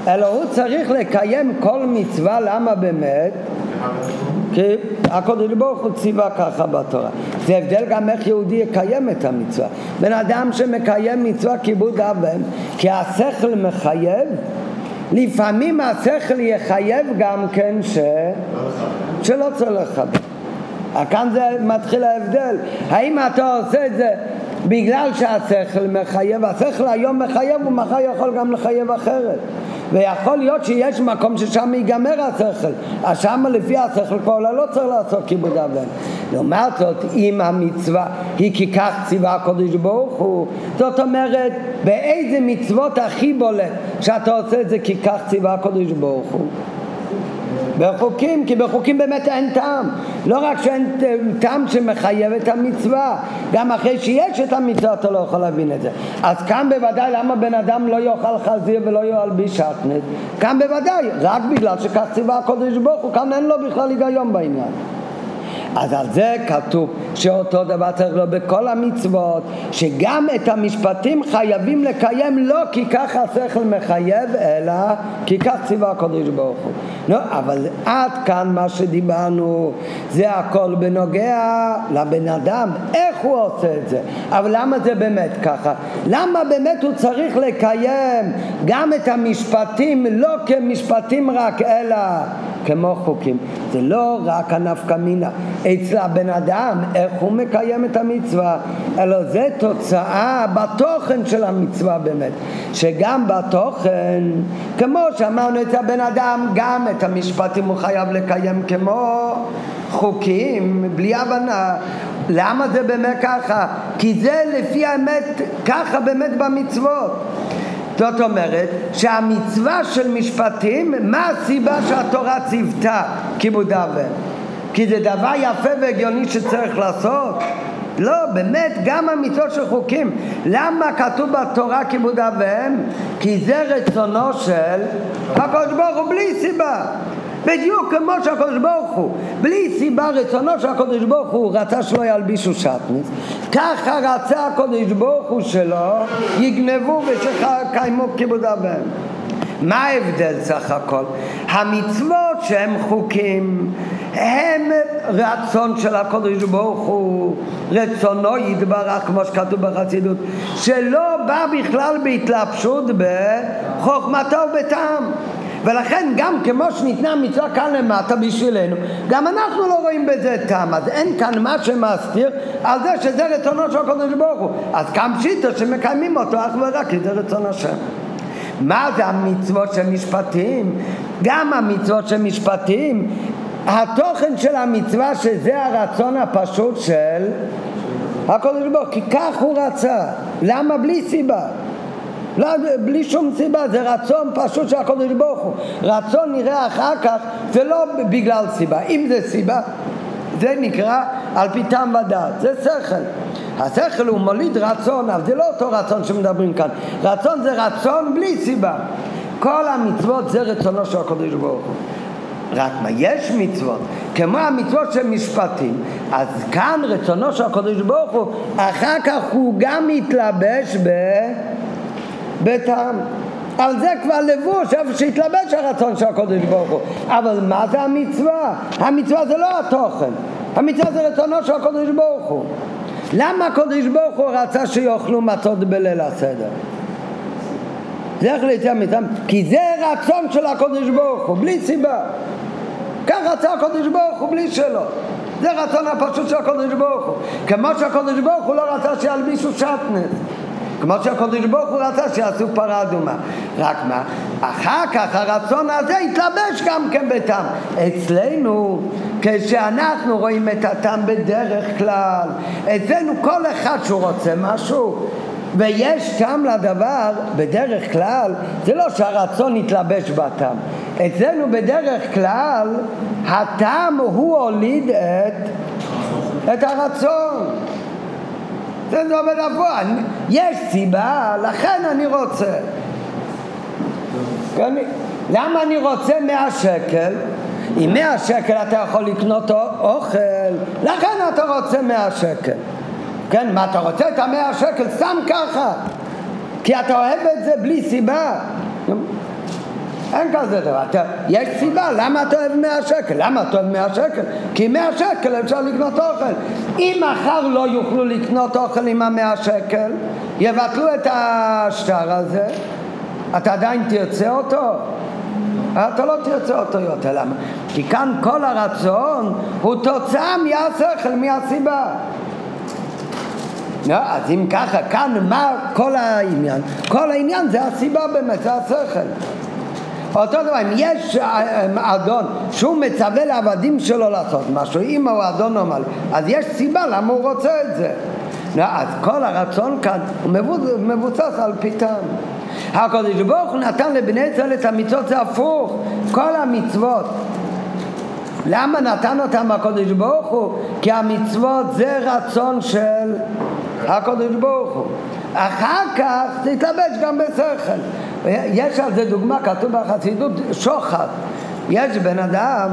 אלא הוא צריך לקיים כל מצווה. למה באמת? כי הקדוש ברוך הוא ציווה ככה בתורה. זה הבדל גם איך יהודי יקיים את המצווה. בן אדם שמקיים מצווה כיבוד אב ואם כי השכל מחייב, לפעמים השכל יחייב גם כן ש... שלא צריך לכבד. כאן זה מתחיל ההבדל, האם אתה עושה את זה בגלל שהשכל מחייב, השכל היום מחייב ומחר יכול גם לחייב אחרת, ויכול להיות שיש מקום ששם ייגמר השכל, אז שם לפי השכל פעולה לא צריך לעשות כיבוד אב ואם. לעומת זאת, אם המצווה היא כי כך ציווה הקדוש ברוך הוא, זאת אומרת באיזה מצוות הכי בולט שאתה עושה את זה כי כך ציווה הקדוש ברוך הוא? בחוקים, כי בחוקים באמת אין טעם. לא רק שאין טעם שמחייב את המצווה, גם אחרי שיש את המצווה אתה לא יכול להבין את זה. אז כאן בוודאי למה בן אדם לא יאכל חזיר ולא ילביש שעטנז? כאן בוודאי, רק בגלל שכך ציווה הקדוש ברוך הוא, כאן אין לו בכלל היגיון בעניין. אז על זה כתוב שאותו דבר צריך לו בכל המצוות, שגם את המשפטים חייבים לקיים לא כי כך השכל מחייב אלא כי כך ציווה הקדוש ברוך הוא. נו, אבל עד כאן מה שדיברנו זה הכל בנוגע לבן אדם, איך הוא עושה את זה. אבל למה זה באמת ככה? למה באמת הוא צריך לקיים גם את המשפטים לא כמשפטים רק אלא כמו חוקים? זה לא רק הנפקא מינה אצל הבן אדם איך הוא מקיים את המצווה, אלא זה תוצאה בתוכן של המצווה באמת, שגם בתוכן כמו שאמרנו אצל הבן אדם גם את המשפטים הוא חייב לקיים כמו חוקים, בלי הבנה. למה זה באמת ככה? כי זה לפי האמת ככה באמת במצוות. זאת אומרת שהמצווה של משפטים, מה הסיבה שהתורה ציוותה כיבוד אב ואם? כי זה דבר יפה והגיוני שצריך לעשות? לא, באמת גם המצוות של חוקים. למה כתוב בתורה כיבוד אב ואם? כי זה רצונו של הקדוש ברוך הוא, בלי סיבה. בדיוק כמו שהקדוש ברוך הוא בלי סיבה רצונו של הקדוש ברוך הוא רצה שלא ילבישו שעטנז, ככה רצה הקדוש ברוך הוא שלא יגנבו ושקיימו כיבוד אב ואם. מה ההבדל סך הכל? המצוות שהם חוקים הם רצון של הקדוש ברוך הוא, רצונו יתברך, כמו שכתוב בחסידות, שלא בא בכלל בהתלבשות בחוכמתו ובטעם. ולכן גם כמו שניתנה המצווה כאן למטה בשבילנו, גם אנחנו לא רואים בזה טעם, אז אין כאן מה שמסתיר על זה שזה רצונו של הקדוש ברוך הוא. אז כאן פשיטה שמקיימים אותו אך ורק כי זה רצון השם. מה זה המצוות של משפטים? גם המצוות של משפטים, התוכן של המצווה שזה הרצון הפשוט של הקדוש ברוך הוא, כי כך הוא רצה. למה? בלי סיבה. בלי שום סיבה, זה רצון פשוט של הקודש ברוך הוא. רצון נראה אחר כך, זה לא בגלל סיבה. אם זה סיבה, זה נקרא על פי טעם ודעת, זה שכל. השכל הוא מוליד רצון, אבל זה לא אותו רצון שמדברים כאן. רצון זה רצון בלי סיבה. כל המצוות זה רצונו של הקודש ברוך הוא. רק מה, יש מצוות, כמו המצוות של משפטים, אז כאן רצונו של הקדוש ברוך הוא, אחר כך הוא גם מתלבש בטעם. על זה כבר לבוש, איפה שהתלבש הרצון של הקדוש ברוך הוא. אבל מה זה המצווה? המצווה זה לא התוכן, המצווה זה רצונו של הקדוש ברוך הוא. למה הקדוש ברוך הוא רצה שיאכלו מצות בליל הסדר? זכר ליצא מצרים, כי זה רצון של הקודש ברוך הוא, בלי סיבה. כך רצה הקודש ברוך הוא בלי שלו. זה רצון הפשוט של הקודש ברוך הוא. כמו שהקודש ברוך הוא לא רצה שילבישו שטנז. כמו שהקודש ברוך הוא רצה שיעשו פרה אדומה. רק מה? אחר כך הרצון הזה התלבש גם כן בטעם. אצלנו, כשאנחנו רואים את הטעם בדרך כלל, אצלנו כל אחד שהוא רוצה משהו, ויש טעם לדבר, בדרך כלל זה לא שהרצון התלבש בטעם. אצלנו בדרך כלל הטעם הוא הוליד את את הרצון. זה עובד עבוד, יש סיבה, לכן אני רוצה. למה אני רוצה מאה שקל? עם מאה שקל אתה יכול לקנות אוכל, לכן אתה רוצה מאה שקל. כן, מה אתה רוצה את המאה שקל? סתם ככה, כי אתה אוהב את זה בלי סיבה. אין כזה דבר, אתה, יש סיבה, למה אתה אוהב מאה שקל? למה אתה אוהב מאה שקל? כי מאה שקל אפשר לקנות אוכל. אם מחר לא יוכלו לקנות אוכל עם המאה שקל, יבטלו את השטר הזה, אתה עדיין תרצה אותו? אתה לא תרצה אותו יותר, למה? כי כאן כל הרצון הוא תוצאה מהשכל, מהסיבה. לא, אז אם ככה, כאן מה כל העניין? כל העניין זה הסיבה באמת, זה השכל. אותו דבר, אם יש אדון שהוא מצווה לעבדים שלו לעשות משהו, אם הוא אדון אומר, אז יש סיבה למה הוא רוצה את זה. לא, אז כל הרצון כאן הוא מבוסס על פתאום. הקדוש ברוך הוא נתן לבני ישראל את המצוות, זה הפוך, כל המצוות. למה נתן אותם הקדוש ברוך הוא? כי המצוות זה רצון של הקדוש ברוך הוא. אחר כך זה התלבש גם בשכל. יש על זה דוגמה, כתוב בחסידות, שוחד. יש בן אדם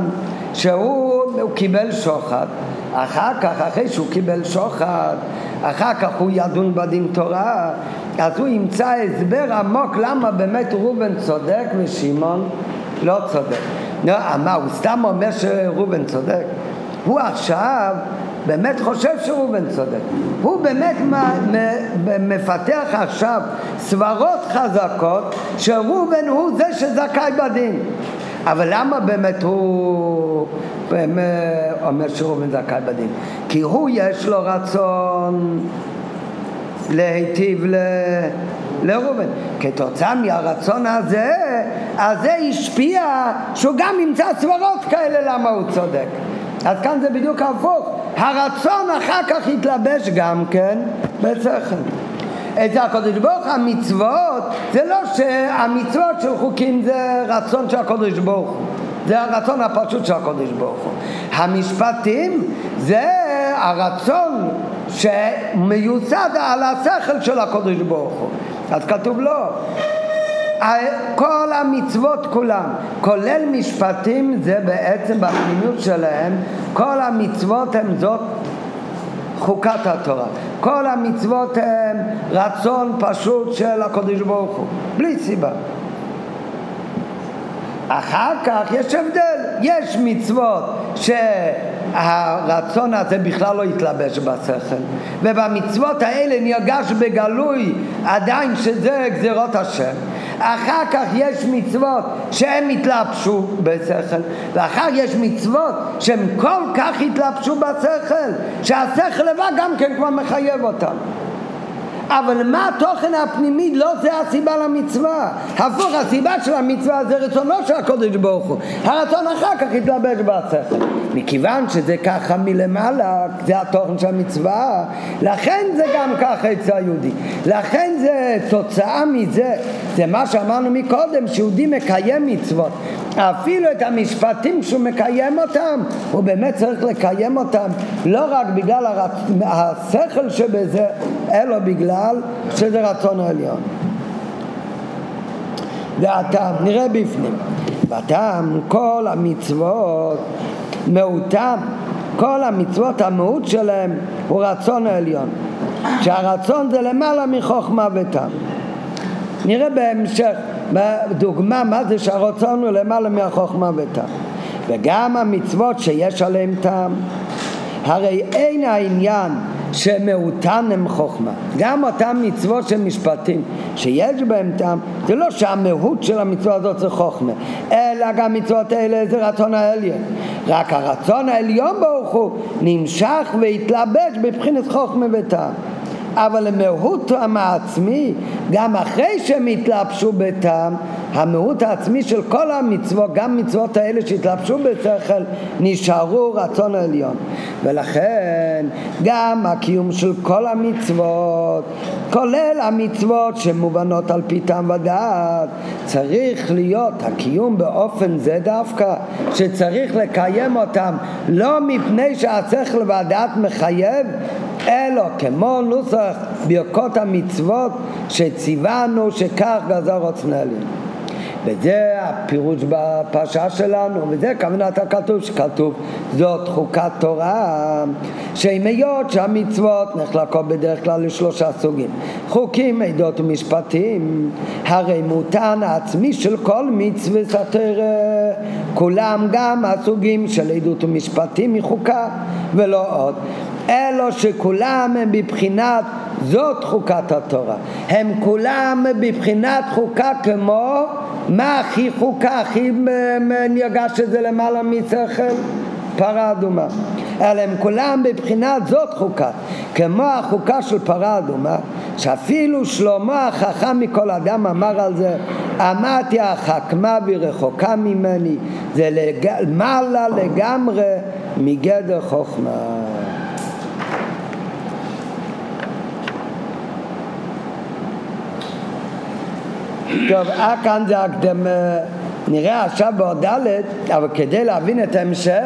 שהוא קיבל שוחד, אחר כך, אחרי שהוא קיבל שוחד, אחר כך הוא ידון בדין תורה, אז הוא ימצא הסבר עמוק למה באמת ראובן צודק ושמעון לא צודק. מה, הוא סתם אומר שראובן צודק? הוא עכשיו באמת חושב שראובן צודק. הוא באמת מפתח עכשיו סברות חזקות שראובן הוא זה שזכאי בדין. אבל למה באמת הוא אומר שראובן זכאי בדין? כי הוא יש לו רצון להיטיב ל... לרובן. כתוצאה מהרצון הזה, אז זה השפיע שהוא גם ימצא סברות כאלה למה הוא צודק. אז כאן זה בדיוק הפוך, הרצון אחר כך התלבש גם כן בשכל. את הקדוש ברוך המצוות, זה לא שהמצוות של חוקים זה רצון של הקדוש ברוך, זה הרצון הפשוט של הקדוש ברוך. המשפטים זה הרצון שמיוסד על השכל של הקדוש ברוך הוא. אז כתוב לו, כל המצוות כולם, כולל משפטים, זה בעצם בפנימיות שלהם, כל המצוות הם זאת חוקת התורה. כל המצוות הם רצון פשוט של הקדוש ברוך הוא, בלי סיבה. אחר כך יש הבדל, יש מצוות שהרצון הזה בכלל לא יתלבש בשכל, ובמצוות האלה נרגש בגלוי עדיין שזה גזירות השם. אחר כך יש מצוות שהם התלבשו בשכל, ואחר יש מצוות שהם כל כך התלבשו בשכל שהשכל לבד גם כן כבר מחייב אותם. אבל מה התוכן הפנימי? לא זה הסיבה למצווה. הפוך, הסיבה של המצווה זה רצונו של הקודש ברוך הוא. הרצון אחר כך יתלבש בהשכל. מכיוון שזה ככה מלמעלה, זה התוכן של המצווה, לכן זה גם ככה אצל היהודי. לכן זה תוצאה מזה, זה מה שאמרנו מקודם, שיהודי מקיים מצוות. אפילו את המשפטים שהוא מקיים אותם, הוא באמת צריך לקיים אותם, לא רק בגלל הרצ... השכל שבזה, אלא בגלל שזה רצון העליון. והטעם, נראה בפנים. והטעם, כל המצוות, מהותם, כל המצוות, המהות שלהם הוא רצון העליון. שהרצון זה למעלה מחוכמה וטעם. נראה בהמשך, דוגמה מה זה שהרצון הוא למעלה מהחוכמה וטעם. וגם המצוות שיש עליהם טעם, הרי אין העניין שמהותן הם חוכמה. גם אותם מצוות של משפטים שיש בהם טעם, זה לא שהמהות של המצווה הזאת זה חוכמה, אלא גם מצוות האלה זה רצון העליון. רק הרצון העליון ברוך הוא נמשך והתלבש בבחינת חוכמה וטעם. אבל המהות העצמי, גם אחרי שהם התלבשו בטעם, המהות העצמי של כל המצוות, גם מצוות האלה שהתלבשו בשכל, נשארו רצון העליון. ולכן גם הקיום של כל המצוות, כולל המצוות שמובנות על פי טעם ודעת, צריך להיות הקיום באופן זה דווקא, שצריך לקיים אותם, לא מפני שהשכל והדעת מחייב, אלו כמו נוסח ברכות המצוות שציוונו שכך גזר רצונה לי. וזה הפירוש בפרשה שלנו, וזה כוונת הכתוב שכתוב זאת חוקת תורה, שהיות שהמצוות נחלקות בדרך כלל לשלושה סוגים: חוקים, עדות ומשפטים. הרי מותן העצמי של כל מצווה סתר כולם, גם הסוגים של עדות ומשפטים מחוקה ולא עוד, אלו שכולם הם בבחינת זאת חוקת התורה. הם כולם בבחינת חוקה, כמו מה הכי חוקה, הכי נרגש שזה למעלה מצחל, פרה אדומה. אלא הם כולם בבחינת זאת חוקה, כמו החוקה של פרה אדומה, שאפילו שלמה החכם מכל אדם אמר על זה: אמרתי החכמה ורחוקה ממני. זה למעלה לגמרי מגדר חוכמה. טוב, כאן זה הקדמה, נראה עכשיו בעוד ד', אבל כדי להבין את ההמשך,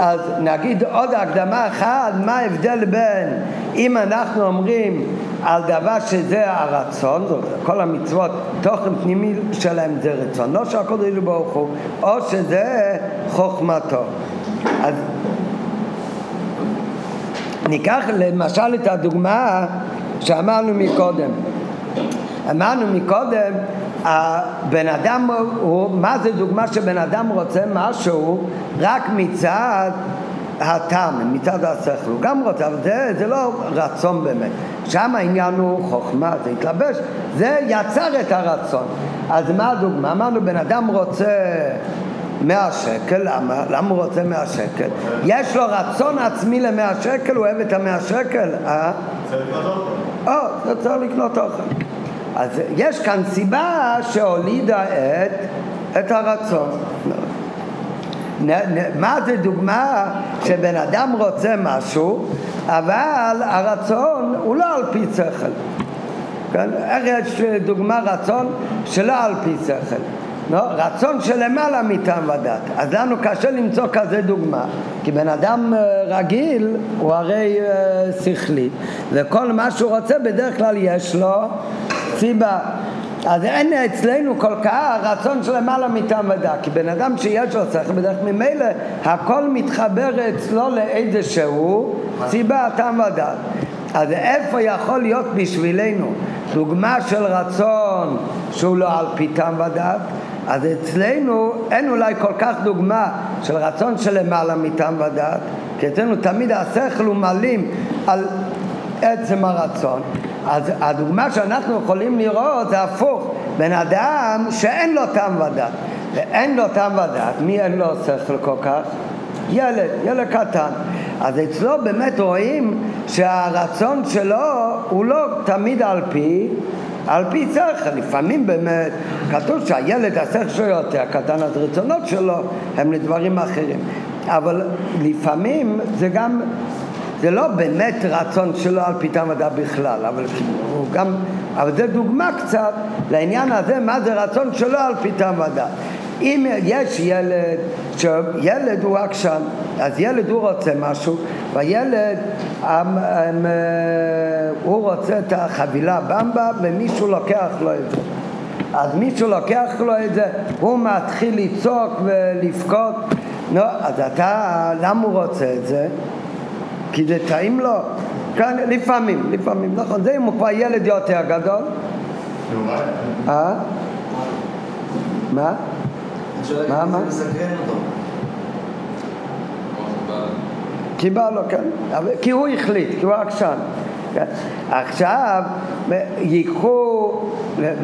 אז נגיד עוד הקדמה אחת, מה ההבדל בין אם אנחנו אומרים על דבר שזה הרצון, כל המצוות, תוכן פנימי שלהם זה רצון, או שהקודש ברוך הוא, או שזה חוכמתו. אז ניקח למשל את הדוגמה שאמרנו מקודם. אמרנו מקודם, הבן אדם, הוא, מה זה דוגמה שבן אדם רוצה משהו רק מצד הטעם, מצד השכל, הוא גם רוצה, אבל זה, זה לא רצון באמת. שם העניין הוא חוכמה, זה התלבש, זה יצר את הרצון. אז מה הדוגמה? אמרנו, בן אדם רוצה מאה שקל, למה? למה הוא רוצה מאה שקל? יש לו רצון עצמי למאה שקל, הוא אוהב את המאה שקל, אה? זה לקנות אוכל. או, זה צריך לקנות אוכל. אז יש כאן סיבה שהולידה את, את הרצון. נ, נ, מה זה דוגמה שבן אדם רוצה משהו, אבל הרצון הוא לא על פי שכל. כן? איך יש דוגמה רצון שלא על פי שכל? לא? רצון שלמעלה מטעם ודעת. אז לנו קשה למצוא כזה דוגמה, כי בן אדם רגיל הוא הרי שכלי, וכל מה שהוא רוצה בדרך כלל יש לו סיבה. אז אין אצלנו כל כך רצון שלמעלה מטעם ודעת, כי בן אדם שיש לו שכל בדרך כלל ממילא הכל מתחבר אצלו לאיזשהו סיבה, טעם ודעת. אז איפה יכול להיות בשבילנו דוגמה של רצון שהוא לא על פי טעם ודעת? אז אצלנו אין אולי כל כך דוגמה של רצון שלמעלה מטעם ודעת, כי אצלנו תמיד השכל הוא מלאים על עצם הרצון. אז הדוגמה שאנחנו יכולים לראות זה הפוך, בן אדם שאין לו טעם ודעת. ואין לו טעם ודעת, מי אין לו שכל כל כך? ילד, ילד קטן. אז אצלו באמת רואים שהרצון שלו הוא לא תמיד על פי על פי צריך. לפעמים באמת כתוב שהילד השכל שלו יותר קטן, אז רצונות שלו הם לדברים אחרים, אבל לפעמים זה גם זה לא באמת רצון שלו על פי תמדה בכלל, אבל הוא גם, אבל זה דוגמה קצת לעניין הזה, מה זה רצון שלו על פי תמדה. אם יש ילד שילד הוא עקשן, אז ילד הוא רוצה משהו, והילד הם, הם, הוא רוצה את החבילה במבה ומישהו לוקח לו את זה, אז מישהו לוקח לו את זה, הוא מתחיל לצעוק ולבכות. נו, אז אתה, למה הוא רוצה את זה? כי זה טעים לו? כן, לפעמים, לפעמים, נכון, זה אם הוא כבר ילד יותר גדול. אה? מה? מה, מה? כי בא לו, כן, כי הוא החליט, כי הוא עקשן. עכשיו ייקחו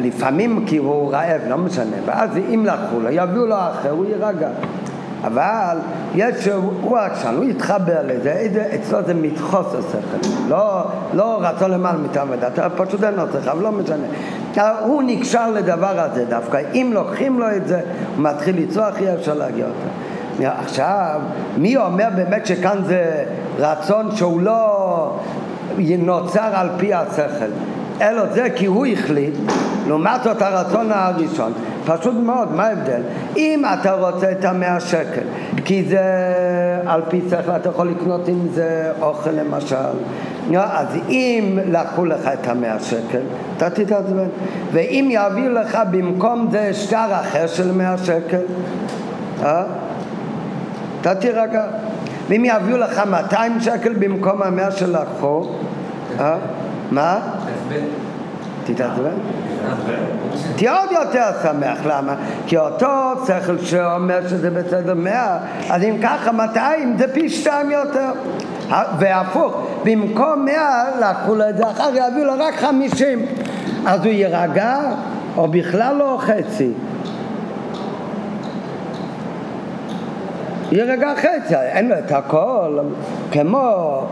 לפעמים כי הוא רעב, לא משנה, ואז אם לקחו לו, יביאו לו אחר, הוא יירגע. אבל יש שהוא עקשן, הוא יתחבר לזה, אצלו זה מתחוס השכל, לא, לא רצון למעל מתעמד, אתה פשוט אין לו שכל, אבל לא משנה, הוא נקשר לדבר הזה דווקא, אם לוקחים לו את זה הוא מתחיל לצוח, אי אפשר להגיע אותו. עכשיו מי אומר באמת שכאן זה רצון שהוא לא נוצר על פי השכל אלא זה כי הוא החליט, לעומת את הרצון הראשון? פשוט מאוד, מה ההבדל? אם אתה רוצה את המאה שקל, כי זה על פי שכל, אתה יכול לקנות עם זה אוכל למשל, אז אם לקחו לך את המאה שקל, אתה תתעצבן. ואם יעביר לך במקום זה שטר אחר של מאה שקל, אה? אתה תירגע. ואם יעביר לך מאתיים שקל במקום המאה שלקחו, אה? מה? תתעצבן. תהיה עוד יותר שמח, למה? כי אותו שכל שאומר שזה בסדר מאה, אז אם ככה מאתיים זה פי שתיים יותר, והפוך, במקום מאה לקחו לו את זה אחר, יביאו לו רק חמישים, אז הוא יירגע או בכלל לא חצי? יירגע חצי, אין לו את הכל. כמו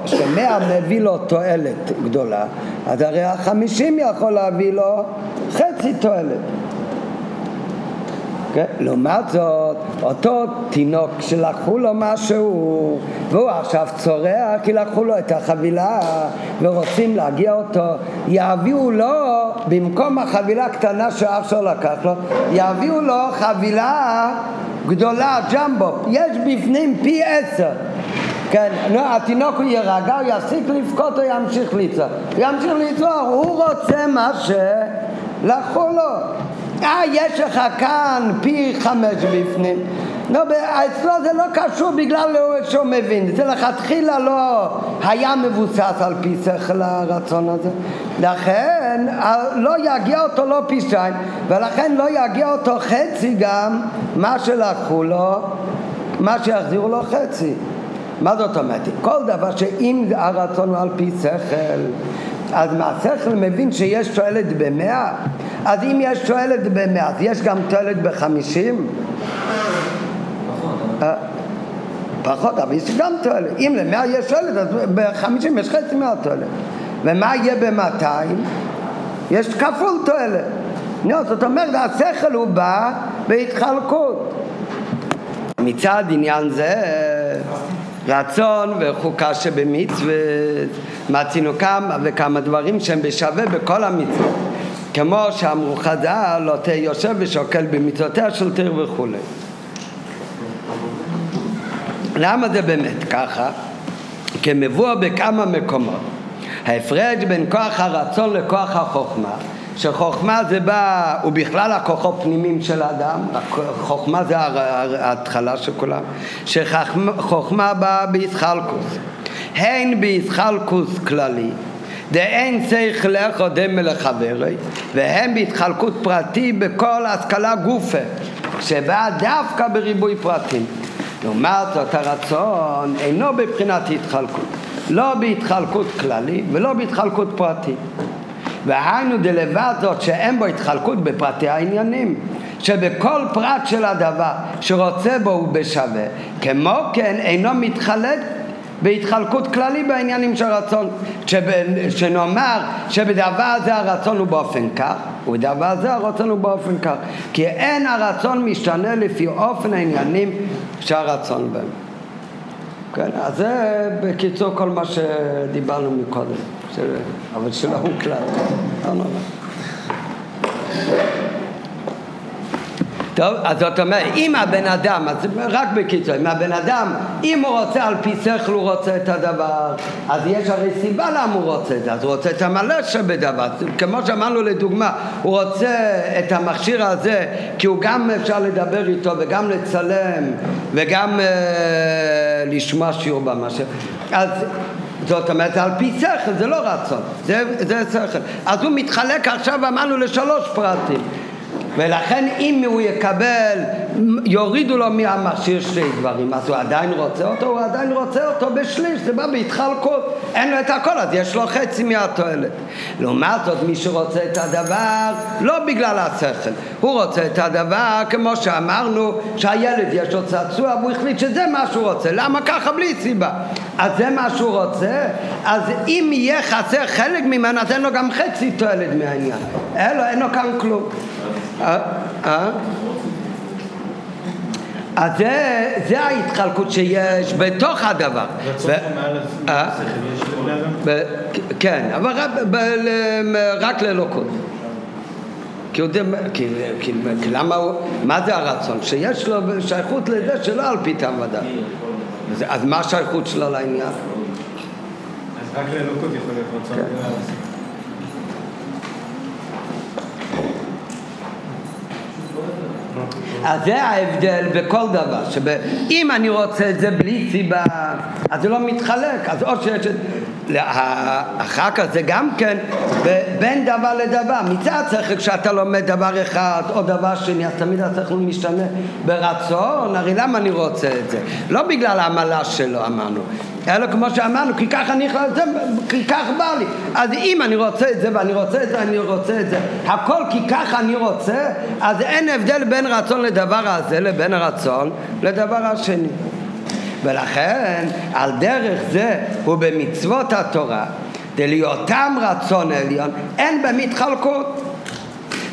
שמאה מביא לו תועלת גדולה, אז הרי החמישים יכול להביא לו חצי תועלת. Okay. לעומת זאת, אותו תינוק שלקחו לו משהו והוא עכשיו צורע כי לקחו לו את החבילה ורוצים להגיע אותו, יביאו לו במקום החבילה הקטנה שאף שלו לקח לו, יביאו לו חבילה גדולה, ג'מבו, יש בפנים פי עשר. כן, נו, התינוק הוא ירגע, הוא יפסיק לבכות, הוא ימשיך ליצור, הוא ימשיך ליצור, הוא רוצה מה שלקחו לו. אה, יש לך כאן פי חמש בפנים. לא, אצלו זה לא קשור בגלל שהוא מבין, זה לכתחילה לא היה מבוסס על פי שכל הרצון הזה, לכן לא יגיע אותו לא פי שתיים, ולכן לא יגיע אותו חצי גם מה שלקחו לו, מה שיחזירו לו חצי. מה זאת אומרת? כל דבר שאם הרצון הוא על פי שכל, אז מהשכל מבין שיש תועלת במאה, אז אם יש תועלת במאה, אז יש גם תועלת בחמישים? פחות. פחות, אבל יש גם תועלת. אם למאה יש תועלת, אז בחמישים יש חצי מאה תועלת. ומה יהיה במאתיים? יש כפול תועלת. נו, זאת אומרת, השכל הוא בא בהתחלקות. מצד עניין זה, רצון וחוקה שבמצוות, מצינו כמה וכמה דברים שהם בשווה בכל המצוות, כמו שאמרו חז"ל, לא תהיה יושב ושוקל במצוותיה של תיר וכו'. למה זה באמת ככה? כמבואר בכמה מקומות. ההפרש בין כוח הרצון לכוח החוכמה, שחוכמה זה בא, ובכלל הכוחות פנימיים של האדם, חוכמה זה ההתחלה של כולם, שחוכמה באה בהתחלקות, הן בהתחלקות כללי, דאין צריך לך עודם מלחברי, והם בהתחלקות פרטי בכל השכלה גופה, שבאה דווקא בריבוי פרטים. לעומת זאת הרצון אינו בבחינת התחלקות, לא בהתחלקות כללי ולא בהתחלקות פרטי. והיינו דלבד זאת שאין בו התחלקות בפרטי העניינים, שבכל פרט של הדבר שרוצה בו הוא בשווה, כמו כן אינו מתחלק בהתחלקות כללי בעניינים של רצון, שנאמר שבדבר זה הרצון הוא באופן כך, ובדבר זה הרצון הוא באופן כך, כי אין הרצון משתנה לפי אופן העניינים שהרצון בהם. כן, אז זה בקיצור כל מה שדיברנו מקודם, של... אבל שלא הוא כלל. לא נורא. טוב, אז זאת אומרת, אם הבן אדם, אז רק בקיצור, אם הבן אדם, אם הוא רוצה על פי שכל הוא רוצה את הדבר, אז יש הרי סיבה למה הוא רוצה את זה, אז הוא רוצה את המלא שבדבר, כמו שאמרנו לדוגמה, הוא רוצה את המכשיר הזה, כי הוא גם אפשר לדבר איתו וגם לצלם וגם אה, לשמוע שיעור במשהו, אז... זאת אומרת, זה על פי שכל, זה לא רצון, זה, זה שכל. אז הוא מתחלק עכשיו, אמרנו, לשלוש פרטים. ולכן אם הוא יקבל, יורידו לו מהמכשיר שני דברים, אז הוא עדיין רוצה אותו, הוא עדיין רוצה אותו בשליש, זה בא בהתחלקות, אין לו את הכל, אז יש לו חצי מהתועלת. לעומת זאת, מי שרוצה את הדבר, לא בגלל השכל, הוא רוצה את הדבר, כמו שאמרנו, שהילד יש לו צעצוע, והוא החליט שזה מה שהוא רוצה, למה ככה בלי סיבה? אז זה מה שהוא רוצה, אז אם יהיה חסר חלק ממנו, אז אין לו גם חצי תועלת מהעניין, אין לו, אין לו כאן כלום. אז זה ההתחלקות שיש בתוך הדבר. כן, אבל רק ללוקות. מה זה הרצון? שיש לו שייכות לזה שלא על פי טעם ודעת. אז מה השייכות שלו לעניין? אז רק ללוקות יכול להיות רצון. אז זה ההבדל בכל דבר, שאם אני רוצה את זה בלי סיבה, אז זה לא מתחלק, אז או שיש את... אחר כך זה גם כן בין דבר לדבר, מצד שכל כשאתה לומד דבר אחד או דבר שני, אז תמיד השכל משתנה ברצון, הרי למה אני רוצה את זה? לא בגלל העמלה שלו אמרנו, אלא כמו שאמרנו, כי כך אני חושב, כי כך בא לי, אז אם אני רוצה את זה ואני רוצה את זה, אני רוצה את זה, הכל כי כך אני רוצה, אז אין הבדל בין רצון לדבר הזה לבין הרצון לדבר השני. ולכן על דרך זה ובמצוות התורה דלהיותם רצון עליון אין במתחלקות,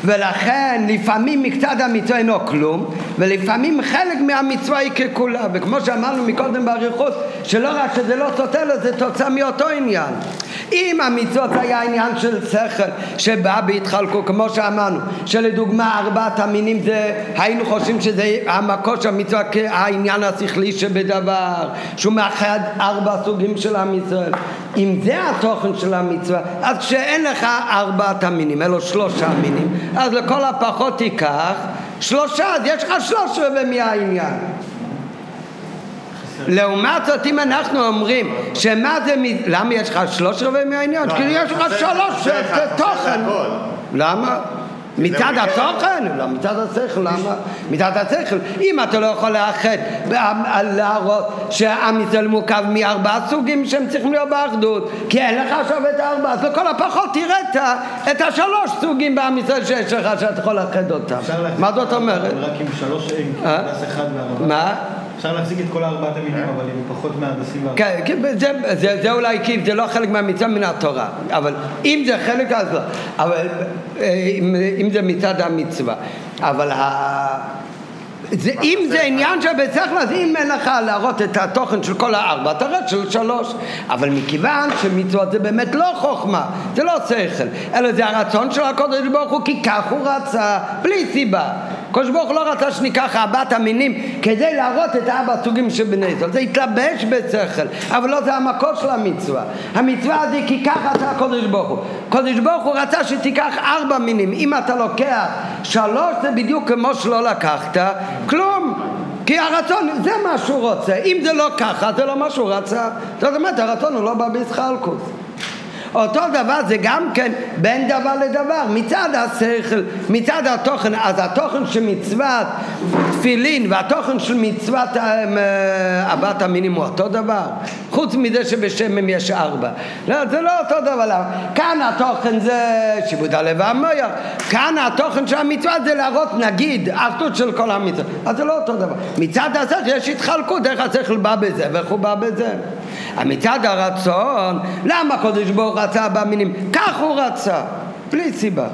ולכן לפעמים מקצת המצווה אינו כלום ולפעמים חלק מהמצווה היא ככולה, וכמו שאמרנו מקודם בעריכות שלא רק שזה לא סותר לו, זה תוצא מאותו עניין. אם המצוות היה עניין של שכל שבא בהתחלקות, כמו שאמרנו שלדוגמה ארבעת המינים זה, היינו חושבים שזה המקור של המצווה כעניין השכלי שבדבר שהוא מאחד ארבע סוגים של המצווה, אם זה התוכן של המצווה, אז כשאין לך ארבעת המינים אלו שלושה המינים, אז לכל הפחות תיקח שלושה, אז יש לך שלושה ומאה עניין. לעומת זאת אם אנחנו אומרים שמה זה, למה יש לך שלושה ומאה עניין? כי יש לך שלוש תוכן. למה? מצד התוכן, מצד השכל, למה? מצד השכל, אם אתה לא יכול לאחד, להראות שהעם ישראל מורכב מארבעה סוגים שהם צריכים להיות באחדות, כי אין לך עכשיו את הארבעה, אז לכל הפחות תראה את השלוש סוגים בעם ישראל שיש לך שאתה יכול לאחד אותם. מה זאת אומרת? רק עם שלוש אין, אז אחד וארבע. מה? אפשר להחזיק את כל ארבעת המינים, אבל אם פחות מהנדסים... כן, זה אולי כי זה לא חלק מהמצווה מן התורה, אבל אם זה חלק אז לא, אבל אם זה מצד המצווה, אבל אם זה עניין שבצריך, אז אם אין לך להראות את התוכן של כל הארבע, אתה רואה של שלוש, אבל מכיוון שמצוות זה באמת לא חוכמה, זה לא שכל, אלא זה הרצון של הקודש ברוך הוא, כי כך הוא רצה, בלי סיבה. קודש ברוך לא רצה שניקח ארבעת המינים כדי להראות את ארבע הסוגים של בני ישראל, זה התלבש בשכל, אבל לא זה המקור של המצווה. המצווה הזה כי כך רצה הקודש ברוך הוא, קודש ברוך הוא רצה שתיקח ארבע מינים, אם אתה לוקח שלוש זה בדיוק כמו שלא לקחת כלום, כי הרצון זה מה שהוא רוצה, אם זה לא ככה זה לא מה שהוא רצה, זאת אומרת הרצון הוא לא בא בהתחלקות. אותו דבר זה גם כן בין דבר לדבר, מצד השכל, מצד התוכן, אז התוכן של מצוות תפילין והתוכן של מצוות ארבעת המינים הוא אותו דבר, חוץ מזה שבשמם יש ארבע, לא, זה לא אותו דבר. כאן התוכן זה שיבוד הלב והמוח, כאן התוכן של המצווה זה להראות נגיד אחדות של כל המצוות, אז זה לא אותו דבר. מצד השכל יש התחלקות, איך השכל בא בזה ואיך הוא בא בזה, מצד הרצון, למה הקדוש ברוך הוא רצה במינים? כך הוא רצה, בלי סיבה.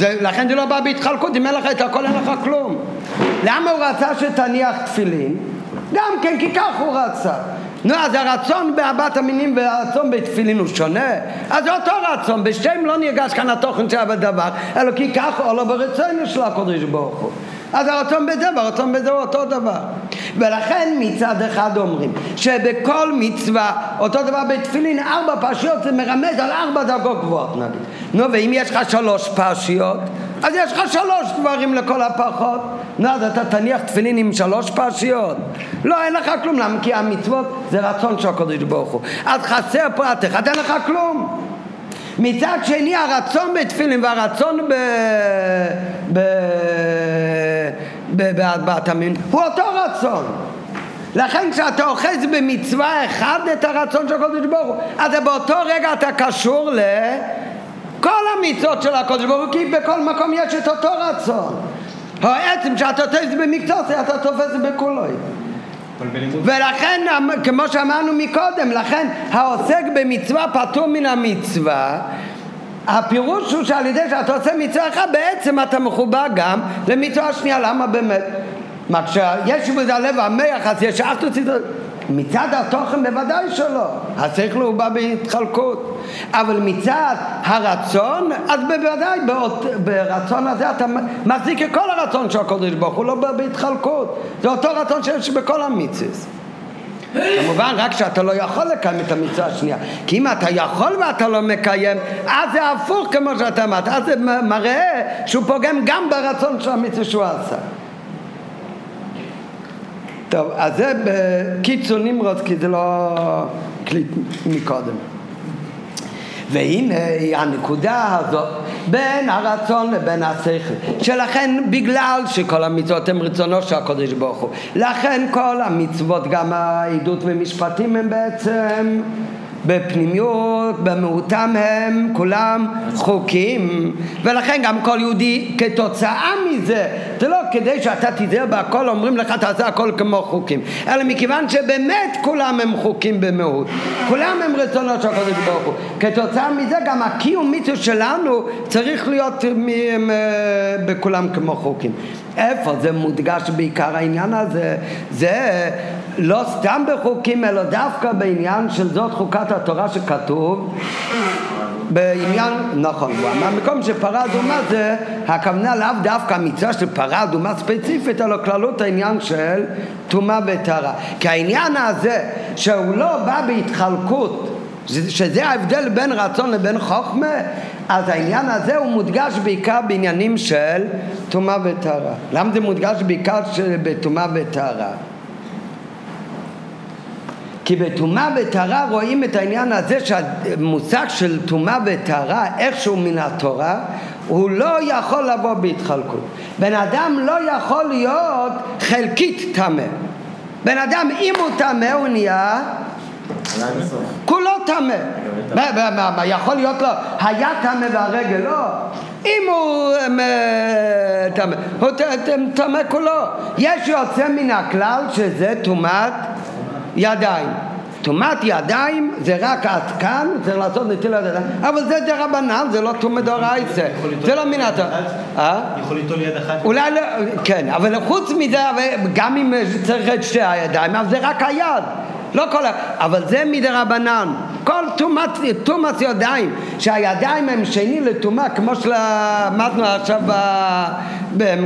לכן זה לא בא בהתחלקות, אם אין לך את הכל אין לך כלום. למה הוא רצה שתניח תפילין? גם כן, כי כך הוא רצה. נו, אז הרצון בהבעת המינים והרצון בתפילין הוא שונה. אז אותו רצון, בשם לא ניגש כאן התוכן שהיה בדבר, אלא כי כך עולה ברצון של הקדוש ברוך הוא. אז הרצון בדבר, הרצון בדבר אותו דבר. ולכן מצד אחד אומרים שבכל מצווה, אותו דבר בתפילין, ארבע פרשיות זה מרמז על ארבע דרגות גבוהות נגיד. נו, ואם יש לך שלוש פרשיות, אז יש לך שלוש דברים לכל הפחות. נו, אז אתה תניח תפילין עם שלוש פרשיות. לא, אין לך כלום, למה? כי המצוות זה רצון של הקדוש ברוך הוא. אז חסר פרט אחד, אין לך כלום. מצד שני, הרצון בתפילין והרצון ב... ב... בתמין, הוא אותו רצון. לכן כשאתה אוחז במצווה אחד את הרצון של הקדוש ברוך הוא, אז באותו רגע אתה קשור לכל המצוות של הקדוש ברוך הוא, כי בכל מקום יש את אותו רצון. העצם כשאתה תופס במקצוע, אתה תופס בכולו. ולכן, כמו שאמרנו מקודם, לכן העוסק במצווה פטור מן המצווה. הפירוש הוא שעל ידי שאתה עושה מצווה אחת, בעצם אתה מחובר גם למצווה שנייה. למה באמת? מה כשיש בזה הלב המח, אז יש אך תוציאו. מצד התוכן בוודאי שלא. השכל הוא בא בהתחלקות. אבל מצד הרצון, אז בוודאי, באות, ברצון הזה אתה מחזיק את כל הרצון של הקודש ברוך, הוא לא בא בהתחלקות. זה אותו רצון שיש בכל המצווה. כמובן רק שאתה לא יכול לקיים את המצווה השנייה, כי אם אתה יכול ואתה לא מקיים, אז זה הפוך כמו שאתה אמרת, אז זה מראה שהוא פוגם גם ברצון של המצווה שהוא עשה. טוב, אז זה בקיצור נמרוד, כי זה לא קליט מקודם. והנה הנקודה הזאת בין הרצון לבין השכל, שלכן בגלל שכל המצוות הם רצונו של הקדוש ברוך הוא, לכן כל המצוות, גם העדות ומשפטים, הם בעצם בפנימיות, במהותם הם כולם חוקים. ולכן גם כל יהודי כתוצאה מזה, זה לא כדי שאתה תיזהר בהכל אומרים לך תעשה הכל כמו חוקים, אלא מכיוון שבאמת כולם הם חוקים במהות, כולם הם רצונות של הקדוש ברוך הוא. כתוצאה מזה גם הקיום מצווה שלנו צריך להיות בכולם כמו חוקים. איפה זה מודגש בעיקר העניין הזה? זה לא סתם בחוקים, אלא דווקא בעניין של זאת חוקת התורה שכתוב בעניין, נכון, במקום שפרה אדומה זה הכוונה לאו דווקא המצווה של פרה אדומה ספציפית, אלא כללות העניין של תומה וטהרה. כי העניין הזה שהוא לא בא בהתחלקות, שזה ההבדל בין רצון לבין חוכמה, אז העניין הזה הוא מודגש בעיקר בעניינים של תומה וטהרה. למה זה מודגש בעיקר בתומה וטהרה? כי בתומה וטהרה רואים את העניין הזה שהמושג של תומה וטהרה איכשהו מן התורה הוא לא יכול לבוא בהתחלקות. בן אדם לא יכול להיות חלקית טמא. בן אדם אם הוא טמא הוא נהיה כולו טמא. יכול להיות לו היה טמא והרגל לא, אם הוא טמא הוא טמא כולו. יש יוצא מן הכלל שזה תומת ידיים. תומת ידיים זה רק עד כאן, צריך לעשות נטיל ידיים, אבל זה דרבנן, זה לא תומת דאורייתא, זה לא מן התורה. יכול ליטול יד אחת? אולי לא, כן, אבל חוץ מזה, גם אם צריך את שתי הידיים, אבל זה רק היד, לא כל ה... אבל זה מדרבנן. כל תומת, תומת ידיים, שהידיים הם שני לתומה, כמו שלמדנו עכשיו ב...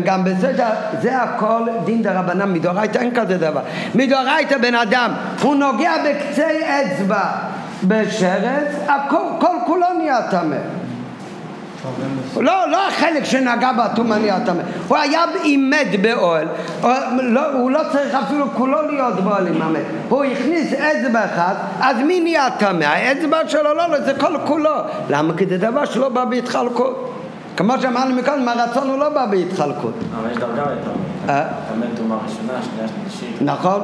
גם בסדר, זה הכל דין דרבנן. מדאורייתא אין כזה דבר. מדאורייתא בן אדם הוא נוגע בקצה אצבע בשרץ, הכל, כל כולו נהיה טמא. לא, לא החלק שנגע בתומה נהיה טמא. הוא היה עימד באוהל, הוא לא צריך אפילו כולו להיות באוהל עימד, הוא הכניס אצבע אחת, אז מי נהיה טמא? האצבע שלו? לא, זה כל כולו. למה? כי זה דבר שלא בא בהתחלקות. כמו שאמרנו מכאן, הרצון הוא לא בא בהתחלקות. אבל יש דרגה יותר. תמיד תומה ראשונה, שנייה שלישית. נכון.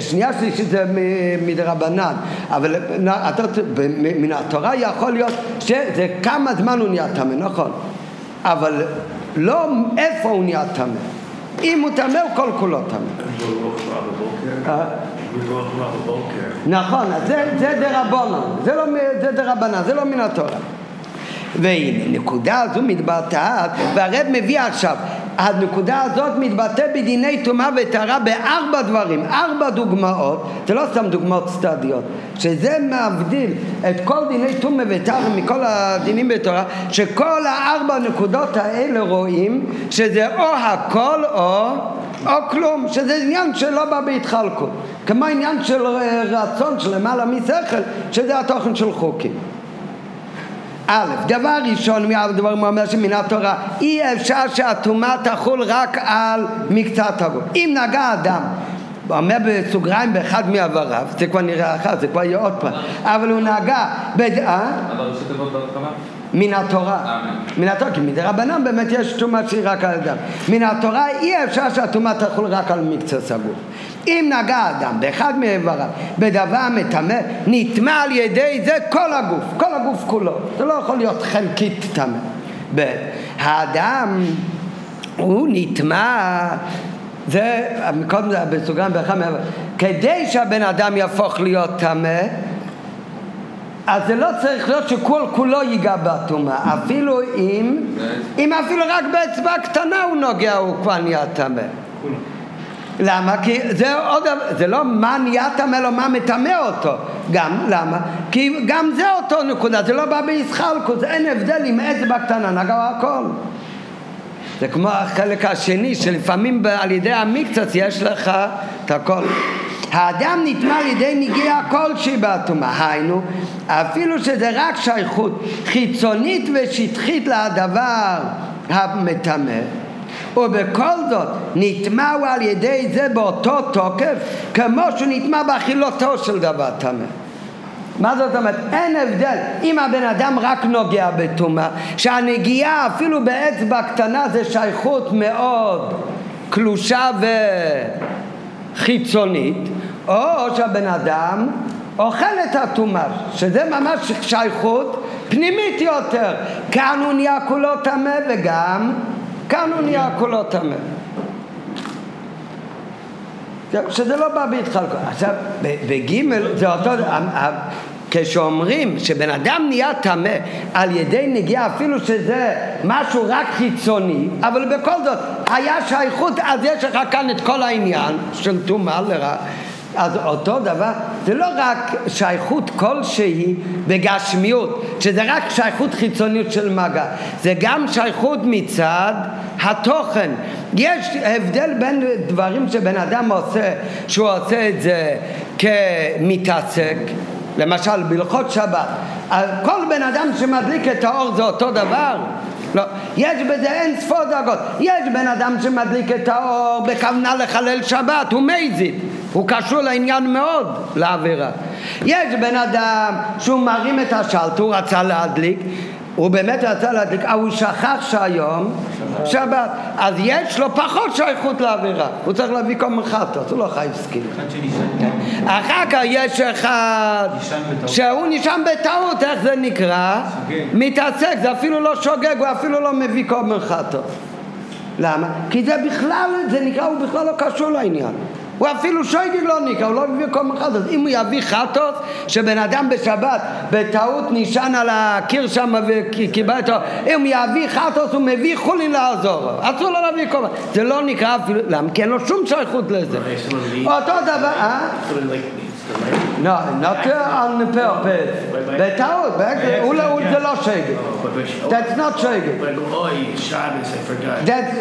שנייה שלישית זה מדרבנן. אבל מן התורה יכול להיות שזה כמה זמן הוא נהיה טמא, נכון. אבל לא איפה הוא נהיה טמא. אם הוא טמא, הוא כל כולו טמא. דיווח מהבוקר. נכון, זה דרבנן, זה דרבנן, זה לא מן התורה. והנה, נקודה הזו מתבטאת, והרב מביא עכשיו, הנקודה הזאת מתבטא בדיני תומה ותרה בארבע דברים, ארבע דוגמאות, זה לא סתם דוגמאות סטדיות, שזה מבדיל את כל דיני תומה ותרה מכל הדינים בתורה, שכל הארבע נקודות האלה רואים שזה או הכל או או כלום, שזה עניין שלא בא בהתחלקות, כמו עניין של רצון של למעלה משכל, שזה התוכן של חוקים. א', דבר ראשון, דבר מועמד שמן התורה, אי אפשר שהתאומה תחול רק על מקצת תבוא. אם נגע אדם, הוא אומר בסוגריים באחד מעבריו, זה כבר נראה אחר, זה כבר יהיה עוד פעם, אבל הוא נגע בדעה... אבל יש תבוא בהתחלה? מן התורה. מן התורה, כי מדרבנן באמת יש תאומה שהיא רק על אדם. מן התורה אי אפשר שהתאומה תחול רק על מקצת תבוא. אם נגע אדם באחד מעבריו בדבר מטמא, נטמא על ידי זה כל הגוף, כל הגוף כולו, זה לא יכול להיות חלקית טמא. האדם הוא נטמא, זה קודם בסוגריים באחד מעבריו, כדי שהבן אדם יהפוך להיות טמא, אז זה לא צריך להיות שכל כולו ייגע בטומאה, אפילו אם, אם אפילו רק באצבע קטנה הוא נוגע, הוא כבר נהיה טמא. למה? כי זה עוד, זה לא מה נהיה טמא, לא מה מטמא אותו. גם, למה? כי גם זה אותו נקודה, זה לא בא בהתחלקות, אין הבדל אם אצבע קטנה נגע הכל. זה כמו החלק השני, שלפעמים על ידי המקצת יש לך את הכל. האדם נטמא על ידי נגיעה כלשהי בטומאה, היינו, אפילו שזה רק שייכות חיצונית ושטחית לדבר המטמא, ובכל זאת נטמא הוא על ידי זה באותו תוקף כמו שהוא נטמא באכילותו של דבר טמא. מה זאת אומרת? אין הבדל אם הבן אדם רק נוגע בטומאה, שהנגיעה אפילו באצבע קטנה זה שייכות מאוד קלושה וחיצונית, או שהבן אדם אוכל את הטומאה, שזה ממש שייכות פנימית יותר, כאן הוא נהיה כולו טמא וגם כאן הוא נהיה כולו טמא. שזה לא בא בהתחלקות. עכשיו, בגימל, זה אותו... כשאומרים שבן אדם נהיה טמא על ידי נגיעה, אפילו שזה משהו רק חיצוני, אבל בכל זאת, היה שייכות, אז יש לך כאן את כל העניין של טומאה לרע. אז אותו דבר, זה לא רק שייכות כלשהי בגשמיות, שזה רק שייכות חיצוניות של מגע, זה גם שייכות מצד התוכן. יש הבדל בין דברים שבן אדם עושה, שהוא עושה את זה כמתעסק, למשל בלכות שבת, כל בן אדם שמדליק את האור זה אותו דבר? לא, יש בזה אין ספור דרגות. יש בן אדם שמדליק את האור בכוונה לחלל שבת, הוא מזיד, הוא קשור לעניין מאוד, לעבירה. יש בן אדם שהוא מרים את השלט, הוא רצה להדליק, הוא באמת רצה להדליק, אבל הוא שכח שהיום שבת. שבת, אז יש לו פחות שייכות לעבירה, הוא צריך להביא קום אחת, אז הוא לא חייב סכין. אחר כך יש אחד שהוא נשם בטעות, איך זה נקרא? מתעסק, זה אפילו לא שוגג, הוא אפילו לא מביא קום אחת. למה? כי זה בכלל, זה נקרא, הוא בכלל לא קשור לעניין. הוא אפילו שייגי לא ניקה, הוא לא מביא קום חטוס. אם הוא יביא חטוס, שבן אדם בשבת בטעות נשען על הקיר שם וקיבל אותו, אם הוא יביא חטוס, הוא מביא חולין לעזור. אסור לו להביא קום חטוס. זה לא נקרא אפילו, למה? כי אין לו שום שייכות לזה. אותו דבר, אה? לא, נקרא על פרפס. בטעות, זה לא שייגי. That's not שייגי.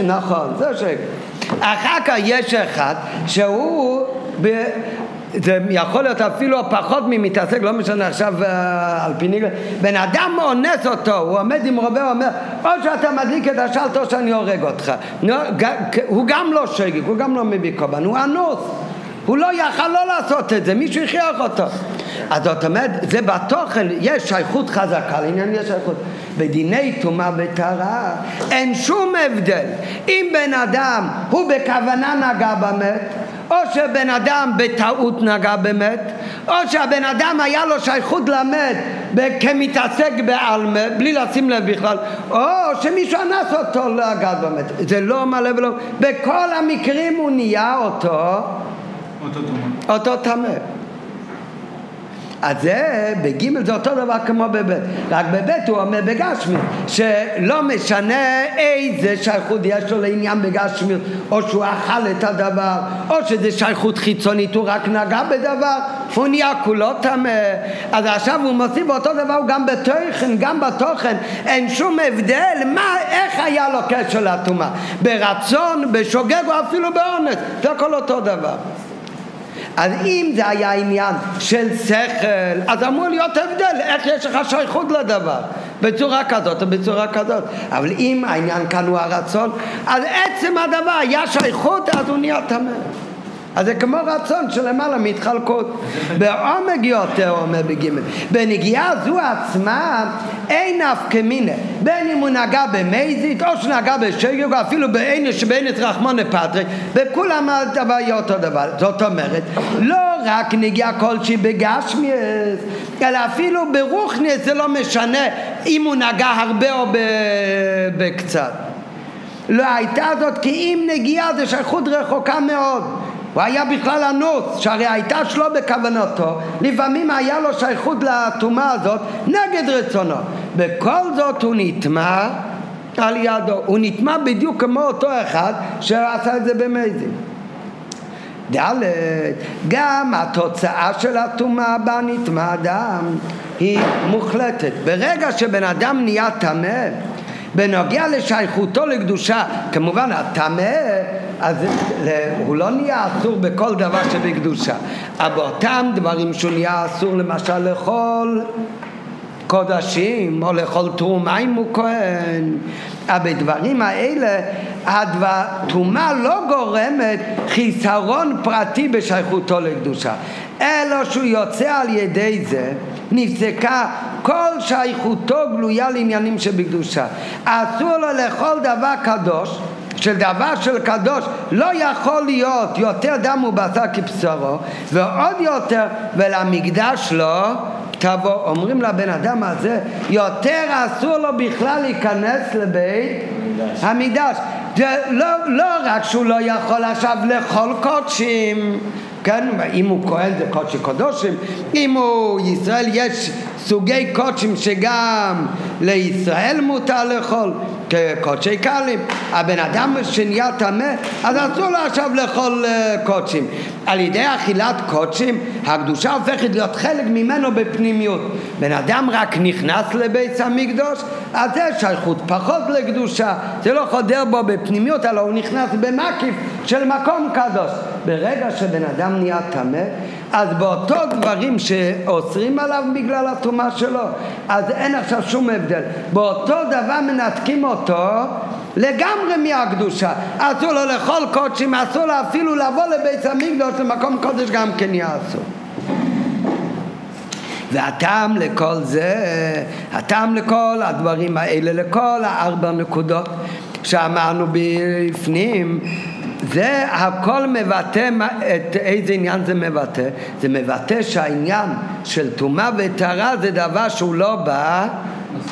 נכון, זה שייגי. אחר כך יש אחד שהוא ב... זה יכול להיות אפילו פחות ממתעסק, לא משנה עכשיו על פי נגל, בן אדם אונס אותו, הוא עומד עם רובה, הוא אומר או שאתה מדליק את השלט או שאני הורג אותך. הוא גם לא שגיק, הוא גם לא מביא קובן, הוא אנוס, הוא לא יכל לא לעשות את זה, מישהו יחייך אותו. אז זאת אומרת, זה בתוכן, יש שייכות חזקה, לעניין יש שייכות. בדיני תומה ותרה, אין שום הבדל. אם בן אדם, הוא בכוונה נגע במת, או שבן אדם בטעות נגע במת, או שהבן אדם היה לו שייכות למת, כמתעסק בעלמה, בלי לשים לב בכלל, או שמישהו אנס אותו נגע במת. זה לא מלא ולא, בכל המקרים הוא נהיה אותו, אותו תומה. אותו תמה. אז זה בג' זה אותו דבר כמו בבית, רק בבית הוא אומר בגשמי, שלא משנה איזה שייכות יש לו לעניין בגשמי, או שהוא אכל את הדבר, או שזה שייכות חיצונית, הוא רק נגע בדבר, הוא נהיה כולו טמא. אז עכשיו הוא מוסיף אותו דבר גם בתוכן, גם בתוכן, אין שום הבדל מה, איך היה לו קשר לטומאה, ברצון, בשוגג או אפילו באונס, זה הכל אותו דבר. אז אם זה היה עניין של שכל, אז אמור להיות הבדל, איך יש לך שייכות לדבר, בצורה כזאת או בצורה כזאת. אבל אם העניין כאן הוא הרצון, אז עצם הדבר היה שייכות, אז הוא נהיה תמר. אז זה כמו רצון שלמעלה מתחלקות, בעומק יותר עומד בגימל. בנגיעה זו עצמה אין אף כמינה, בין אם הוא נגע במזית או שנגע בשגג, אפילו בעין שבעין את רחמונה פטריק, וכולם הדבר יהיה אותו דבר. זאת אומרת, לא רק נגיעה כלשהי בגשמי, אלא אפילו ברוחני זה לא משנה אם הוא נגע הרבה או בקצת. לא הייתה זאת, כי אם נגיעה זה שייכות רחוקה מאוד. הוא היה בכלל אנוס, שהרי הייתה שלו בכוונתו, לפעמים היה לו שייכות לטומאה הזאת נגד רצונו. בכל זאת הוא נטמא על ידו, הוא נטמא בדיוק כמו אותו אחד שעשה את זה במזיד. ד' גם התוצאה של הטומאה בה נטמא אדם היא מוחלטת. ברגע שבן אדם נהיה טמא, בנוגע לשייכותו לקדושה, כמובן הטמא, אז הוא לא נהיה אסור בכל דבר שבקדושה, אבל באותם דברים שהוא נהיה אסור, למשל לכל קודשים או לכל תרומה אם הוא כהן, אבל בדברים האלה התרומה לא גורמת חיסרון פרטי בשייכותו לקדושה, אלא שהוא יוצא על ידי זה נפסקה כל שייכותו גלויה לעניינים שבקדושה. אסור לו לכל דבר קדוש, שדבר של קדוש לא יכול להיות יותר דם ובשר כבשרו, ועוד יותר ולמקדש לא תבוא. אומרים לבן אדם הזה יותר אסור לו בכלל להיכנס לבית המקדש. לא, לא רק שהוא לא יכול עכשיו לכל קודשים, כן? אם הוא כהן זה קודשי קודשים, אם הוא ישראל יש סוגי קודשים שגם לישראל מותר לאכול, כקודשי קלים. הבן אדם שנהיה טמא, אז אסור לו עכשיו לאכול קודשים. על ידי אכילת קודשים הקדושה הופכת להיות חלק ממנו בפנימיות. בן אדם רק נכנס לבית המקדש, אז זה שייכות פחות לקדושה, זה לא חודר בו בפנימיות, אלא הוא נכנס במקיף של מקום קדוש. ברגע שבן אדם נהיה טמא, אז באותו דברים שאוסרים עליו בגלל הטומאה שלו, אז אין עכשיו שום הבדל, באותו דבר מנתקים אותו לגמרי מהקדושה. אסור לו לכל קודשים, אסור לו אפילו לבוא לבית המקדש, למקום קודש גם כן יעשו. והטעם לכל זה, הטעם לכל הדברים האלה, לכל הארבע נקודות שאמרנו בפנים, זה הכל מבטא, את איזה עניין זה מבטא? זה מבטא שהעניין של טומאה וטהרה זה דבר שהוא לא בא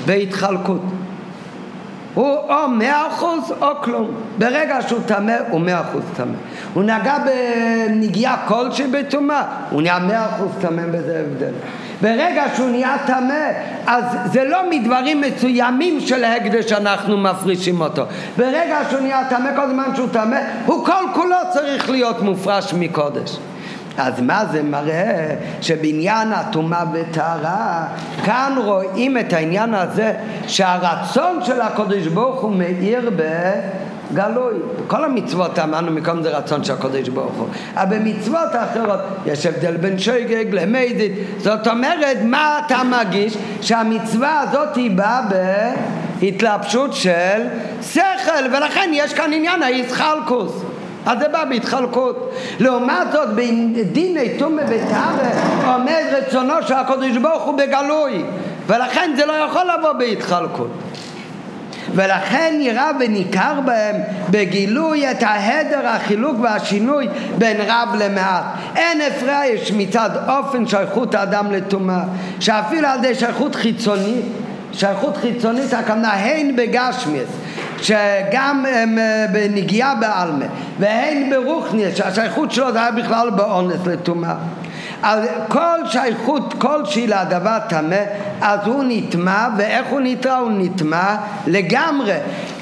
בהתחלקות, הוא או מאה אחוז או כלום. ברגע שהוא טמא הוא מאה אחוז טמא, הוא נגע בנגיעה כלשהי בטומאה, הוא נהיה מאה אחוז טמא, וזה הבדל. ברגע שהוא נהיה טמא, אז זה לא מדברים מסוימים של ההקדש שאנחנו מפרישים אותו. ברגע שהוא נהיה טמא, כל זמן שהוא טמא, הוא כל כולו צריך להיות מופרש מקודש. אז מה זה מראה? שבעניין הטומאה וטהרה, כאן רואים את העניין הזה, שהרצון של הקודש ברוך הוא מאיר בגלוי. כל המצוות אמרנו מקום זה רצון של הקודש ברוך הוא, אבל במצוות האחרות יש הבדל בין שוגג למזיד. זאת אומרת, מה אתה מגיש? שהמצווה הזאת היא באה בהתלבשות של שכל, ולכן יש כאן עניין ההתחלקות. אז זה בא בהתחלקות. לעומת זאת, בדיני טומאה וטהרה עומד רצונו של הקדוש ברוך הוא בגלוי, ולכן זה לא יכול לבוא בהתחלקות. ולכן נראה וניכר בהם בגילוי את ההדר, החילוק והשינוי בין רב למעט. אין הפרעה יש מצד אופן שייכות האדם לטומאה, שאפילו על ידי שייכות חיצונית, שייכות חיצונית הכוונה הן בגשמיות, שגם נגיעה בעלמה, והן ברוכניה, שהשייכות שלו זה היה בכלל באונס לטומאה. אז כל שייכות, כל שהיא להדבר תמה, אז הוא נטמא, ואיך הוא נטרא? הוא נטמא לגמרי.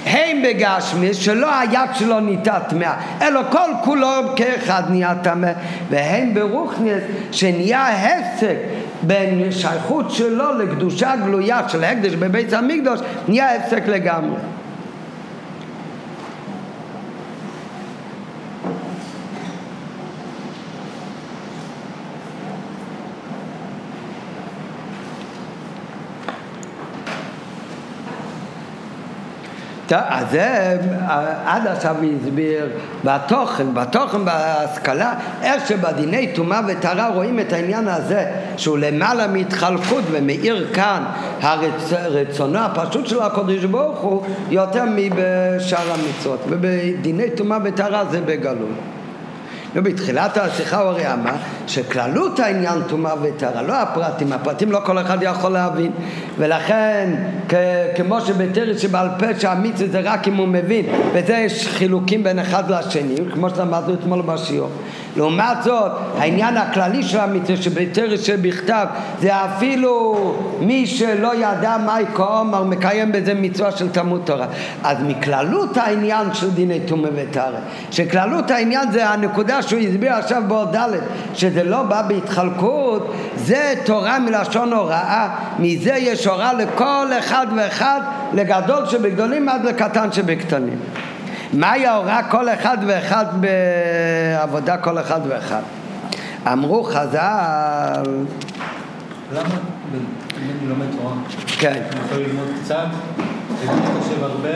הם בגשמי, שלא היד שלו ניתה תמה, אלא כל כולו כאחד נהיה תמה, והם ברוכניה, שנהיה הסק, בין שייכות שלו לקדושה גלויה של הקדש בבית המקדוש, נהיה הפסק לגמרי. אז זה עד עכשיו הסביר בתוכן, בתוכן בהשכלה, איך שבדיני תומה ותרה רואים את העניין הזה שהוא למעלה מהתחלקות ומאיר כאן הרצ... רצונו הפשוט של הקדוש ברוך הוא יותר מבשאר המצוות, ובדיני תומה ותרה זה בגלוי. ובתחילת השיחה הוא הרי אמר שכללות העניין תומה ותרה, לא הפרטים, הפרטים לא כל אחד יכול להבין, ולכן כ- כמו שבתרא שבעל פה שהאמיץ זה רק אם הוא מבין, וזה יש חילוקים בין אחד לשני, כמו שלמדנו אתמול בשיעור. לעומת זאת, העניין הכללי של המצווה שבתרא שבכתב, זה אפילו מי שלא ידע מהי כעומר מקיים בזה מצווה של תלמוד תורה. אז מכללות העניין של דיני תומה ותרה, שכללות העניין זה הנקודה שהוא הסביר עכשיו בעוד ד', שזה לא בא בהתחלקות, זה תורה מלשון הוראה, מזה יש הוראה לכל אחד ואחד, לגדול שבגדולים עד לקטן שבקטנים. מהי ההוראה כל אחד ואחד בעבודה כל אחד ואחד? אמרו חז"ל... למה? אני לומד תורה. כן. אני יכול ללמוד קצת, אני מתחשב הרבה,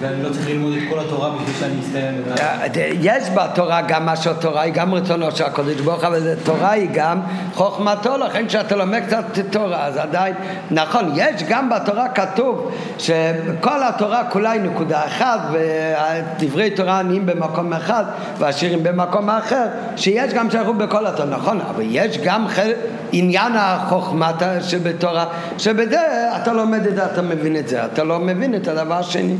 ואני לא צריך ללמוד את כל התורה בשביל שאני אסתיים. יש בתורה גם מה שהתורה היא גם רצונו של הקדוש ברוך הוא, אבל התורה היא גם חוכמתו, לכן כשאתה לומד קצת תורה, אז עדיין, נכון, יש גם בתורה כתוב שכל התורה כולה היא נקודה אחת, ודברי תורה עניים במקום אחד, והשירים במקום אחר, שיש גם שייכות בכל התורה, נכון, אבל יש גם עניין החוכמת שבתורה, שבזה אתה לומד את זה, אתה מבין את זה, אתה לא מבין את הדבר השני.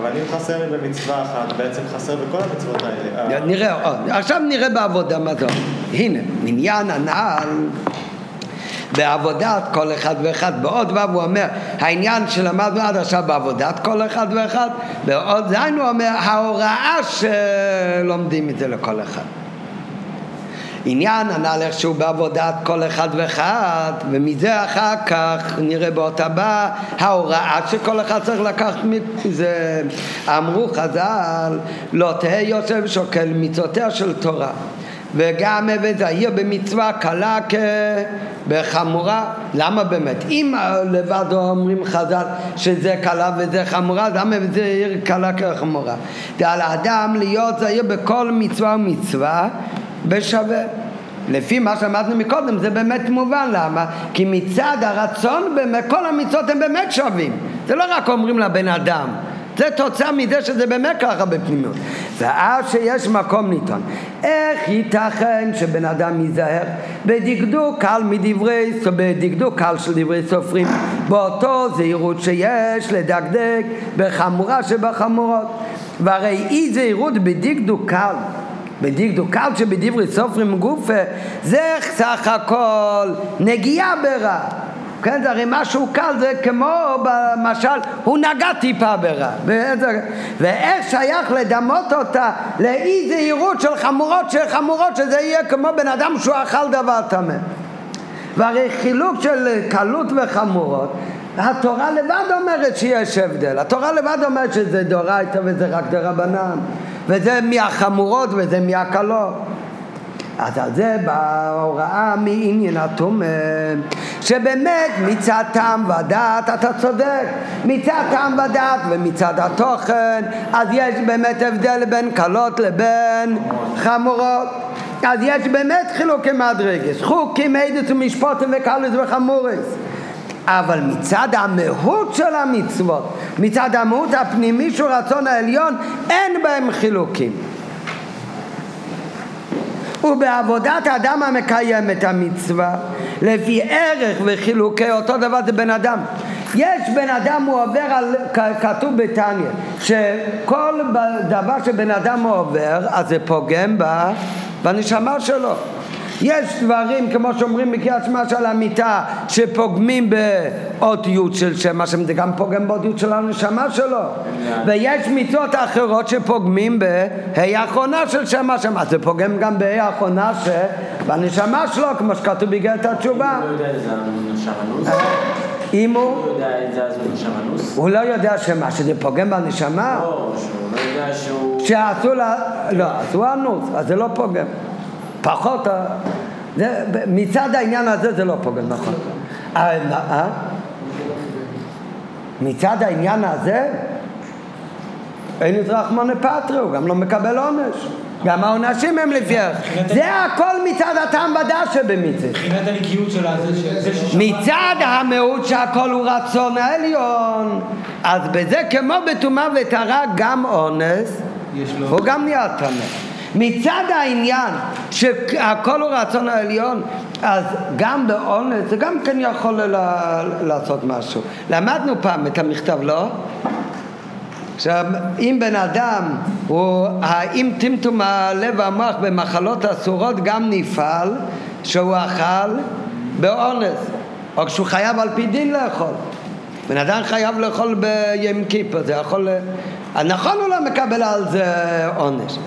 אבל אם חסר לי במצווה אחת, בעצם חסר בכל המצוות האלה. נראה, עכשיו נראה בעבודה מה זאת. הנה, עניין הנעל בעבודת כל אחד ואחד. בעוד ו' הוא אומר, העניין שלמדנו עד עכשיו בעבודת כל אחד ואחד, בעוד ז' הוא אומר, ההוראה שלומדים את זה לכל אחד. עניין הנעל איכשהו בעבודת כל אחד ואחד, ומזה אחר כך נראה באותה הבאה ההוראה שכל אחד צריך לקחת מזה. אמרו חז"ל, לא תהא יושב שוקל מצוותיה של תורה, וגם עבד זהיר במצווה קלה כבחמורה. למה באמת? אם לבד אומרים חז"ל שזה קלה וזה חמורה, אז למה עבד זהיר קלה כבחמורה? זה על האדם להיות זהיר בכל מצווה ומצווה בשווה. לפי מה שאמרנו מקודם זה באמת מובן, למה? כי מצד הרצון כל המצוות הם באמת שווים, זה לא רק אומרים לבן אדם, זה תוצאה מזה שזה באמת ככה בפנימיות. ואז שיש מקום ניתן, איך ייתכן שבן אדם ייזהר בדקדוק קל מדברי, בדקדוק קל של דברי סופרים, באותו זהירות שיש לדקדק בחמורה שבחמורות? והרי אי זהירות בדקדוק קל, בדקדוק קל שבדברי סופרים גופה, זה סך הכל נגיעה ברע, כן? זה הרי משהו קל, זה כמו במשל הוא נגע טיפה ברע, ואיך שייך לדמות אותה לאי זהירות של חמורות של חמורות, שזה יהיה כמו בן אדם שהוא אכל דבר טמא. והרי חילוק של קלות וחמורות, התורה לבד אומרת שיש הבדל, התורה לבד אומרת שזה דאורייתא וזה רק דרבנן, וזה מהחמורות וזה מהקלות. אז על זה בהוראה מעניין התומה, שבאמת מצד טעם ודעת אתה צודק, מצד טעם ודעת ומצד התוכן, אז יש באמת הבדל בין קלות לבין חמורות, אז יש באמת חילוקי מדרגות, חוקים עדות ומשפוטים וקלות וחמורות. אבל מצד המהות של המצוות, מצד המהות הפנימי של רצון העליון, אין בהם חילוקים. ובעבודת האדם המקיים את המצווה, לפי ערך וחילוקי אותו דבר זה בן אדם. יש בן אדם עובר על, כתוב בתניא, שכל דבר שבן אדם עובר, אז זה פוגם בה, בנשמה שלו. יש דברים, כמו שאומרים בקריאת שמע של המיטה, שפוגמים באות י' של שם השם, זה גם פוגם באות י' של הנשמה שלו. ויש מיטות אחרות שפוגמים בהי האחרונה של שם השם, אז זה פוגם גם בהי האחרונה שבנשמה שלו, כמו שכתוב בגעת התשובה. אני לא יודע איזה נשמה נוס. אם הוא... הוא יודע את זה, אז הוא נשמה נוס? הוא לא יודע שמה, שזה פוגם בנשמה? לא, שהוא לא יודע שהוא... שעשו לה... לא, אז הוא הנוס, אז זה לא פוגם. פחות... זה... מצד העניין הזה זה לא פוגם, נכון. אה? מצד העניין הזה, אין רחמנא פטריה, הוא גם לא מקבל עונש. גם העונשים הם לפייך. זה הכל מצד הטעם בדעת שבמצד. מבחינת הנקיות שלה זה ששמע... מצד המהות שהכל הוא רצון העליון. אז בזה כמו בטומאה וטהרה גם אונס, הוא גם נהיה טמא. מצד העניין שהכל הוא רצון העליון, אז גם באונס זה גם כן יכול לעשות משהו. למדנו פעם את המכתב, לא? עכשיו, אם בן אדם, הוא, האם טמטום הלב והמוח במחלות אסורות גם נפעל שהוא אכל באונס, או כשהוא חייב על פי דין לאכול. בן אדם חייב לאכול ביום כיפור, זה יכול... נכון הוא לא מקבל על זה עונש,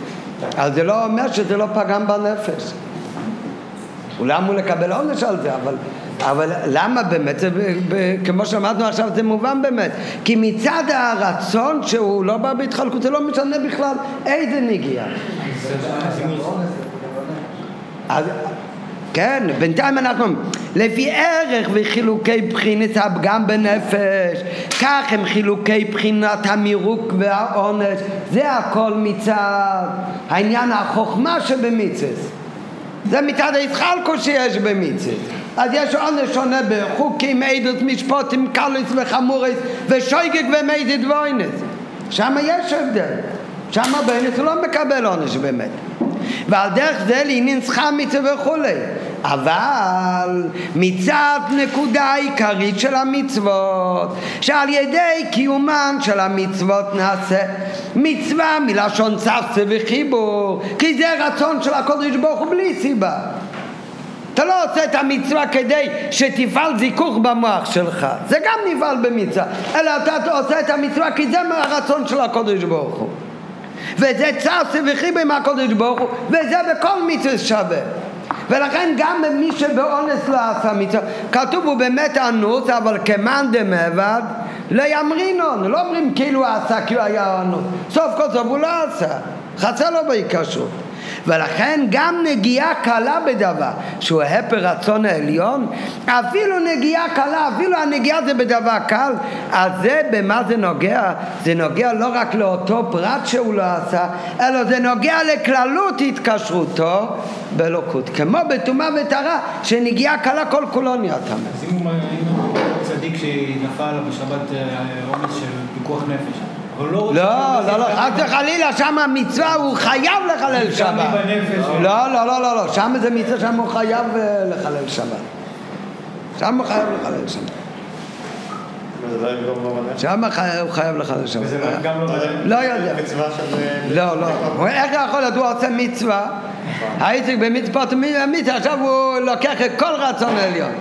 אז זה לא אומר שזה לא פגם בנפש. אולי אמור לקבל עונש על זה, אבל... אבל למה באמת, כמו שאמרנו עכשיו זה מובן באמת, כי מצד הרצון שהוא לא בא בהתחלקות, זה לא משנה בכלל איזה נגיע. כן, בינתיים אנחנו, לפי ערך וחילוקי בחינת הפגם בנפש, כך הם חילוקי בחינת המירוק והעונש, זה הכל מצד העניין החוכמה שבמצס, זה מצד ההתחלקות שיש במצס. אז יש עונש שונה בחוקים, עדות, משפוטים, קלויס וחמוריס, ושויגג ומיידית ואונס. שם יש הבדל. שם באונס הוא לא מקבל עונש באמת. ועל דרך זה לעניין חמיצה וכו'. אבל מצד נקודה העיקרית של המצוות, שעל ידי קיומן של המצוות נעשה מצווה מלשון צווצה וחיבור, כי זה רצון של הקודש ברוך הוא בלי סיבה. אתה לא עושה את המצווה כדי שתפעל זיכוך במוח שלך, זה גם נפעל במצווה, אלא אתה עושה את המצווה כי זה הרצון של הקודש ברוך הוא, וזה צער וחיבה עם הקודש ברוך הוא, וזה בכל מצווה שווה. ולכן גם מי שבאונס לא עשה מצווה, כתוב הוא באמת אנוס, אבל כמאן דמעבד לא ימרינון, לא אומרים כאילו עשה כי הוא היה אנוס, סוף כל סוף הוא לא עשה, חסר לו בהיקשות. ולכן גם נגיעה קלה בדבר שהוא הפר רצון העליון, אפילו נגיעה קלה, אפילו הנגיעה זה בדבר קל, אז זה במה זה נוגע? זה נוגע לא רק לאותו פרט שהוא לא עשה, אלא זה נוגע לכללות התקשרותו בלוקות, כמו בטומאה וטהרה שנגיעה קלה כל קולוניה. שימו צדיק שנפל בשבת עומס של פיקוח נפש, לא, לא, לא, חס וחלילה, שם המצווה הוא חייב לחלל שבת. לא, לא, לא, לא, שם זה מצווה, שם הוא חייב לחלל שבת. שם הוא חייב לחלל שבת. שם הוא חייב לחלל שבת. לא יודע. לא, לא. איך יכול להיות, הוא עושה מצווה, העיסוק במצווה, עכשיו הוא לוקח את כל רצון העליון.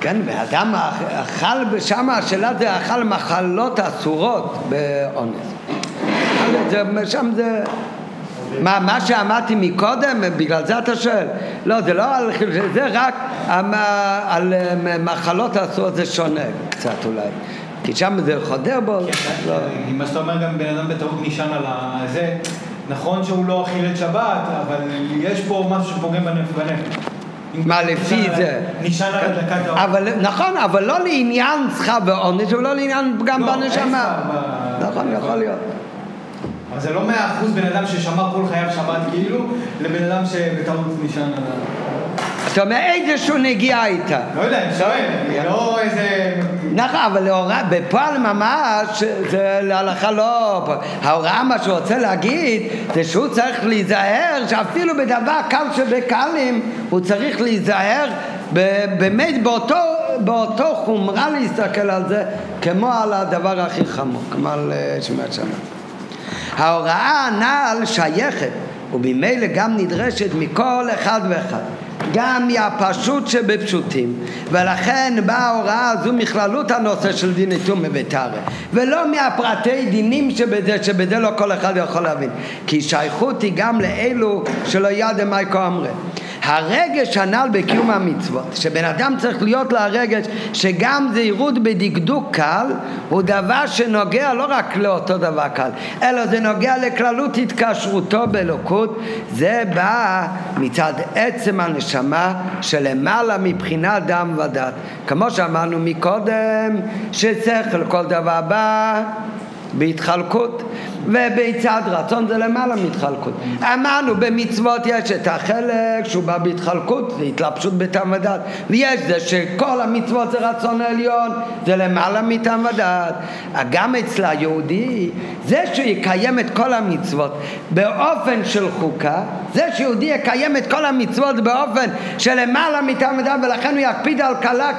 כן, ואדם אכל בשם, השאלה זה אכל מחלות אסורות באונס. שם זה... מה, מה שאמרתי מקודם, בגלל זה אתה שואל? לא, זה לא על... זה רק על מחלות אסורות, זה שונה קצת אולי. כי שם זה חודר בו... אם אתה אומר גם בן אדם בטעות נשען על זה, נכון שהוא לא אוכל את שבת, אבל יש פה משהו שפוגם בנפש. מה לפי זה? נשאל על הדלקת האונס. נכון, אבל לא לעניין צריכה באונס, ולא לעניין גם בנשמה. נכון, יכול להיות. אבל זה לא מאה אחוז בן אדם ששמע כל חייו שבת כאילו, לבן אדם שבטעות נשאל על... אתה אומר איזשהו נגיעה איתה. לא יודע, אני שואל. לא איזה... נכון, אבל להוראה, בפועל ממש, זה להלכה לא, ההוראה מה שהוא רוצה להגיד, זה שהוא צריך להיזהר, שאפילו בדבר קל שבקלים, הוא צריך להיזהר, באמת באותו, באותו חומרה להסתכל על זה, כמו על הדבר הכי חמור, כמו על שמיעת שבת. ההוראה הנ"ל שייכת, ובמילא גם נדרשת מכל אחד ואחד. גם מהפשוט שבפשוטים, ולכן באה ההוראה הזו מכללות הנושא של דין איתום ובתארה, ולא מהפרטי דינים שבזה, שבזה לא כל אחד יכול להבין, כי שייכות היא גם לאלו שלא ידע מה כה אמרה. הרגש הנ"ל בקיום המצוות, שבן אדם צריך להיות להרגש שגם זהירות בדקדוק קל הוא דבר שנוגע לא רק לאותו דבר קל, אלא זה נוגע לכללות התקשרותו באלוקות. זה בא מצד עצם הנשמה שלמעלה מבחינת דם ודת, כמו שאמרנו מקודם, ששכל כל דבר בא בהתחלקות, ובצד רצון זה למעלה מתחלקות. אמרנו במצוות יש את החלק שהוא בא בהתחלקות, זה התלבשות בטעם ודעת, ויש זה שכל המצוות זה רצון עליון, זה למעלה מטעם ודעת. גם אצל היהודי, זה שיקיים את כל המצוות באופן של חוקה, זה שיהודי יקיים את כל המצוות באופן שלמעלה מטעם ודעת, ולכן הוא יקפיד על קלה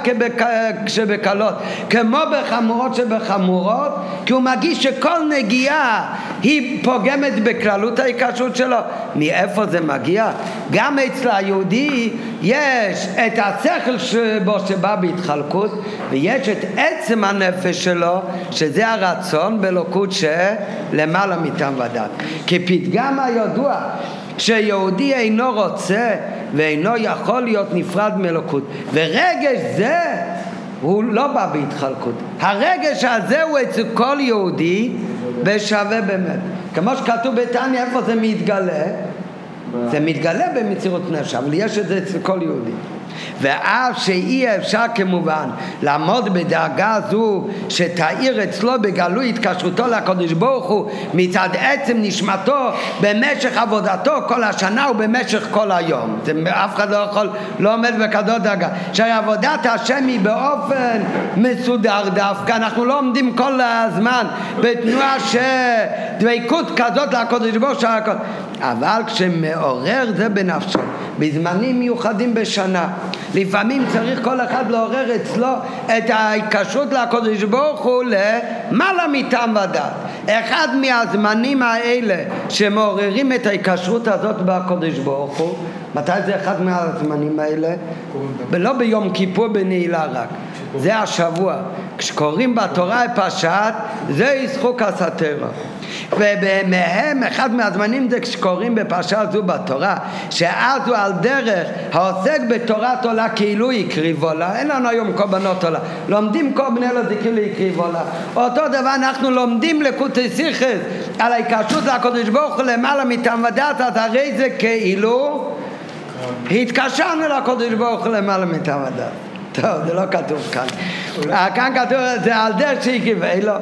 שבקלות כמו בחמורות שבחמורות, כי הוא מגיש שכל נגיעה היא פוגמת בכללות ההיקשות שלו. מאיפה זה מגיע? גם אצל היהודי יש את השכל שבו שבא בהתחלקות, ויש את עצם הנפש שלו שזה הרצון בלוקות שלמעלה מטעם ודעת. כפתגם הידוע שיהודי אינו רוצה ואינו יכול להיות נפרד מלוקות, ורגש זה הוא לא בא בהתחלקות. הרגש הזה הוא אצל כל יהודי בשווה באמת. כמו שכתוב בתניא, איפה זה מתגלה? זה מתגלה במצירות נפש, אבל יש את זה אצל כל יהודי. ואף שאי אפשר כמובן לעמוד בדאגה זו שתאיר אצלו בגלוי התקשרותו לקדוש ברוך הוא מצד עצם נשמתו במשך עבודתו כל השנה ובמשך כל היום. זה, אף אחד לא יכול, לא עומד בכזאת דאגה שעבודת השם היא באופן מסודר דווקא. אנחנו לא עומדים כל הזמן בתנועה שדבקות כזאת לקדוש ברוך הוא, אבל כשמעורר זה בנפשו בזמנים מיוחדים בשנה, לפעמים צריך כל אחד לעורר אצלו את ההיקשות לקדוש ברוך הוא למעלה מטעם ודעת. אחד מהזמנים האלה שמעוררים את ההיקשרות הזאת בקדוש ברוך הוא, מתי זה אחד מהזמנים האלה? ולא ביום כיפור בנעילה רק, זה השבוע כשקוראים בתורה הפשט זה חוק הסתרה, ובמהם אחד מהזמנים זה כשקוראים בפרשה זו בתורה, שאז הוא על דרך העוסק בתורת עולה כאילו יקריבו לה. אין לנו היום קורבנות עולה, לומדים קורבנות עולה כאילו יקריבו לה. אותו דבר אנחנו לומדים לקוטי שיחס על ההיקשות לקדוש ברוך הוא למעלה מטעם ודעת, אז הרי זה כאילו התקשרנו לקדוש ברוך הוא למעלה מטעם ודעת. טוב, זה לא כתוב כאן. כאן כתוב, זה על דרך שיקריבו לו,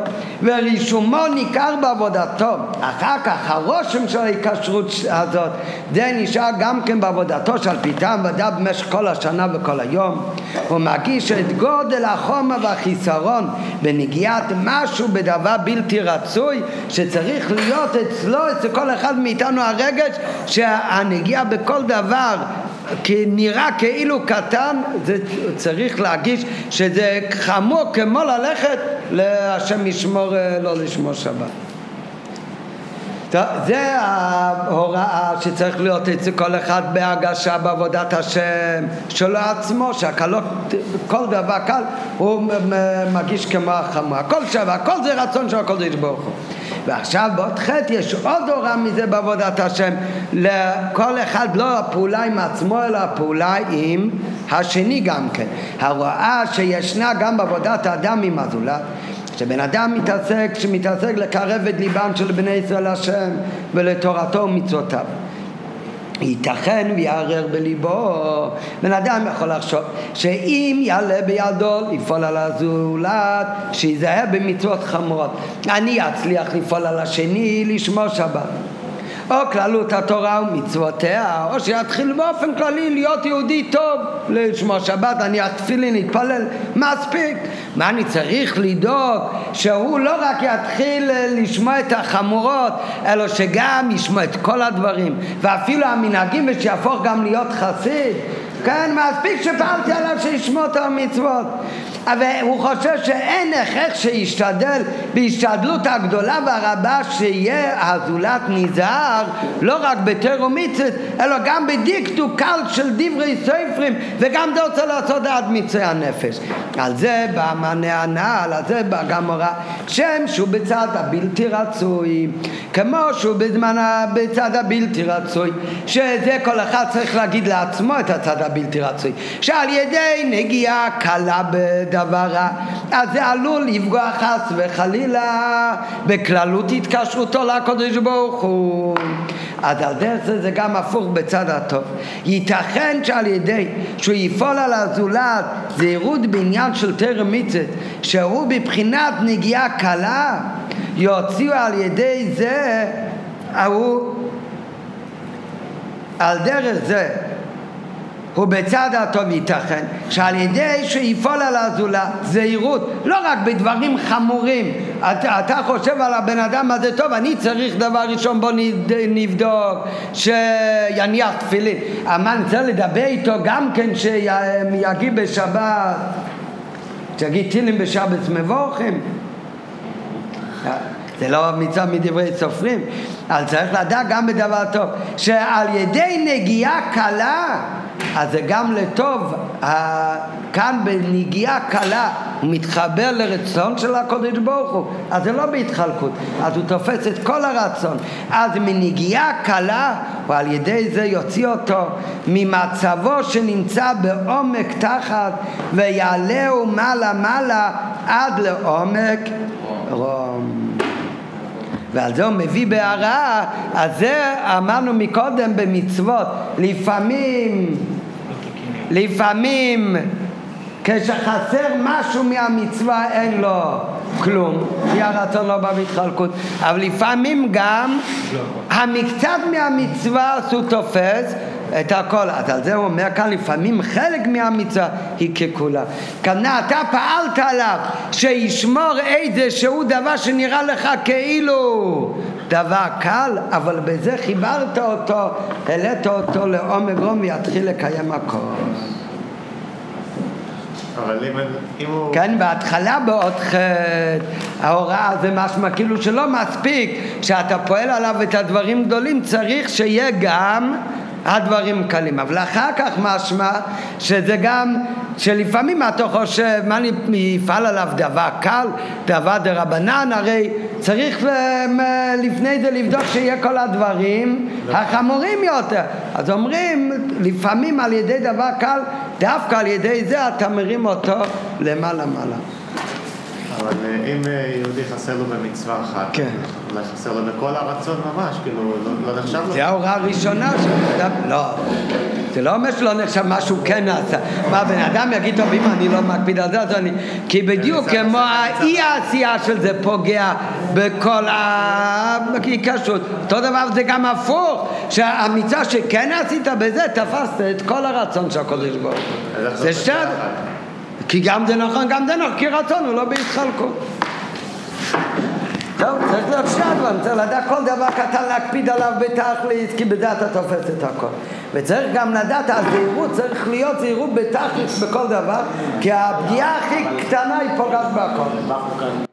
ורישומו ניכר בעבודתו. אחר כך הרושם של ההיקשרות הזאת זה נשאר גם כן בעבודתו שעל פי טעם ודעת במשך כל השנה וכל היום. הוא מגיש את גודל החומר והחיסרון בנגיעת משהו בדבר בלתי רצוי, שצריך להיות אצלו, אצל כל אחד מאיתנו הרגש שהנגיעה בכל דבר נראה כאילו קטן, זה צריך להגיש שזה חמור כמו ללכת להשם ישמור לא לשמור שבת. זה ההוראה שצריך להיות אצל כל אחד בהגשה בעבודת השם שלו עצמו, שהקלות כל דבר קל הוא מגיש כמו החמור, הכל שווה, הכל זה רצון של הקדוש ברוך הוא. ועכשיו בעוד חטא יש עוד הוראה מזה בעבודת השם, לכל אחד לא הפעולה עם עצמו אלא הפעולה עם השני גם כן. ההוראה שישנה גם בעבודת האדם עם הזולת, שבן אדם מתעסק, שמתעסק לקרב את ליבם של בני ישראל השם ולתורתו ומצוותיו. ייתכן ויערר בליבו, בן אדם יכול לחשוב שאם יעלה בידו לפעול על הזולת שיזהה במצוות חמורות, אני אצליח לפעול על השני לשמור שבת. או כללות התורה ומצוותיה, או שיתחיל באופן כללי להיות יהודי טוב, לשמוע שבת, אני אתפילין, נתפלל, מספיק. מה אני צריך לדאוג? שהוא לא רק יתחיל לשמוע את החמורות, אלא שגם ישמע את כל הדברים, ואפילו המנהגים, ושיהפוך גם להיות חסיד. כן, מספיק שפעלתי עליו שישמע את המצוות. אבל הוא חושב שאין הכרח שישתדל בהשתדלות הגדולה והרבה שיהיה הזולת נזהר לא רק בתורה ומצוות, אלא גם בדיקטו קל של דברי סופרים, וגם זה רוצה לעשות עד מצוות הנפש. על זה בא מענה הנעל, על זה בא גם הוראה שם שהוא בצד הבלתי רצוי, כמו שהוא בזמן בצד הבלתי רצוי, שזה כל אחד צריך להגיד לעצמו את הצד הבלתי רצוי, שעל ידי נגיעה קלה בדבר רע, אז זה עלול לפגוע חס וחלילה בכללות התקשרותו לקדוש ברוך הוא. אז על דרך זה, זה גם הפוך בצד הטוב. ייתכן שעל ידי שהוא יפעל על הזולת זהירות בעניין של תורה ומצוות, שהוא בבחינת נגיעה קלה, יוציאו על ידי זה הוא, על דרך זה ובצד הטוב ייתכן שעל ידי שיפעל על הזולת זהירות, לא רק בדברים חמורים. אתה, אתה חושב על הבן אדם הזה, טוב, אני צריך דבר ראשון בוא נבדוק שיניח תפילין, אמן צריך לדבר איתו גם כן שיגיע בשבת, שיגיד תהילים בשבת מבורכים, זה לא מצד מדברי סופרים. אז צריך לדעת גם בדבר טוב שעל ידי נגיעה קלה, אז זה גם לטוב. כאן בנגיעה קלה הוא מתחבר לרצון של הקדוש ברוך הוא, אז זה לא בהתחלקות, אז הוא תופס את כל הרצון. אז מנגיעה קלה ועל ידי זה יוציא אותו ממצבו שנמצא בעומק תחת, ויעלהו מעלה מעלה עד לעומק רום. ועל זה הוא מביא בהערה. אז זה אמרנו מקודם במצוות, לפעמים לפעמים כשחסר משהו מהמצווה אין לו כלום, כי הרצון לא בא בהתחלקות, אבל לפעמים גם המקצת מהמצווה הוא תופס את הכל. אז על זה הוא אומר כאן, לפעמים חלק מהמצווה היא ככולה. כנראה אתה פעלת עליו שישמור איזשהו דבר שנראה לך כאילו דבר קל, אבל בזה חיברת אותו, העלית אותו לעומק רום, ויתחיל לקיים הכל. אבל אם, אם הוא... כן, בהתחלה בעוד חטא, ההוראה זה משמע כאילו שלא מספיק שאתה פועל עליו את הדברים גדולים, צריך שיהיה גם הדברים קלים. אבל אחר כך משמע שזה גם שלפעמים אתה חושב מה יפעל עליו דבר קל, דבר דרבנן, הרי צריך לפני זה לבדוק שיהיה כל הדברים החמורים יותר. אז אומרים לפעמים על ידי דבר קל, דווקא על ידי זה אתה מרים אותו למעלה מעלה. אבל אם יהודי חסר לו במצווה אחת, כן, אולי חסר לו בכל הרצון ממש, כאילו, לא נחשב לו. זה ההוראה הראשונה שאדם, לא, זה לא אומר שלא נחשב משהו כן נעשה. מה, בן אדם יגיד, טוב, אם אני לא מקפיד על זה, אז אני... כי בדיוק כמו האי העשייה של זה פוגע בכל ההיקשות. אותו דבר זה גם הפוך, שהמצווה שכן עשית בזה, תפסת את כל הרצון של הקודש בו. זה שד... כי גם זה נכון, גם זה נכון, כי רצון הוא לא בהתחלקות. טוב, צריך להיות שדוון, צריך לדעת כל דבר קטן להקפיד עליו בתכלית, כי בזה אתה תופס את הכל. וצריך גם לדעת, הזהירות, צריך להיות זהירות בתכלית בכל דבר, כי הפגיעה הכי קטנה היא פוגעת בהכל.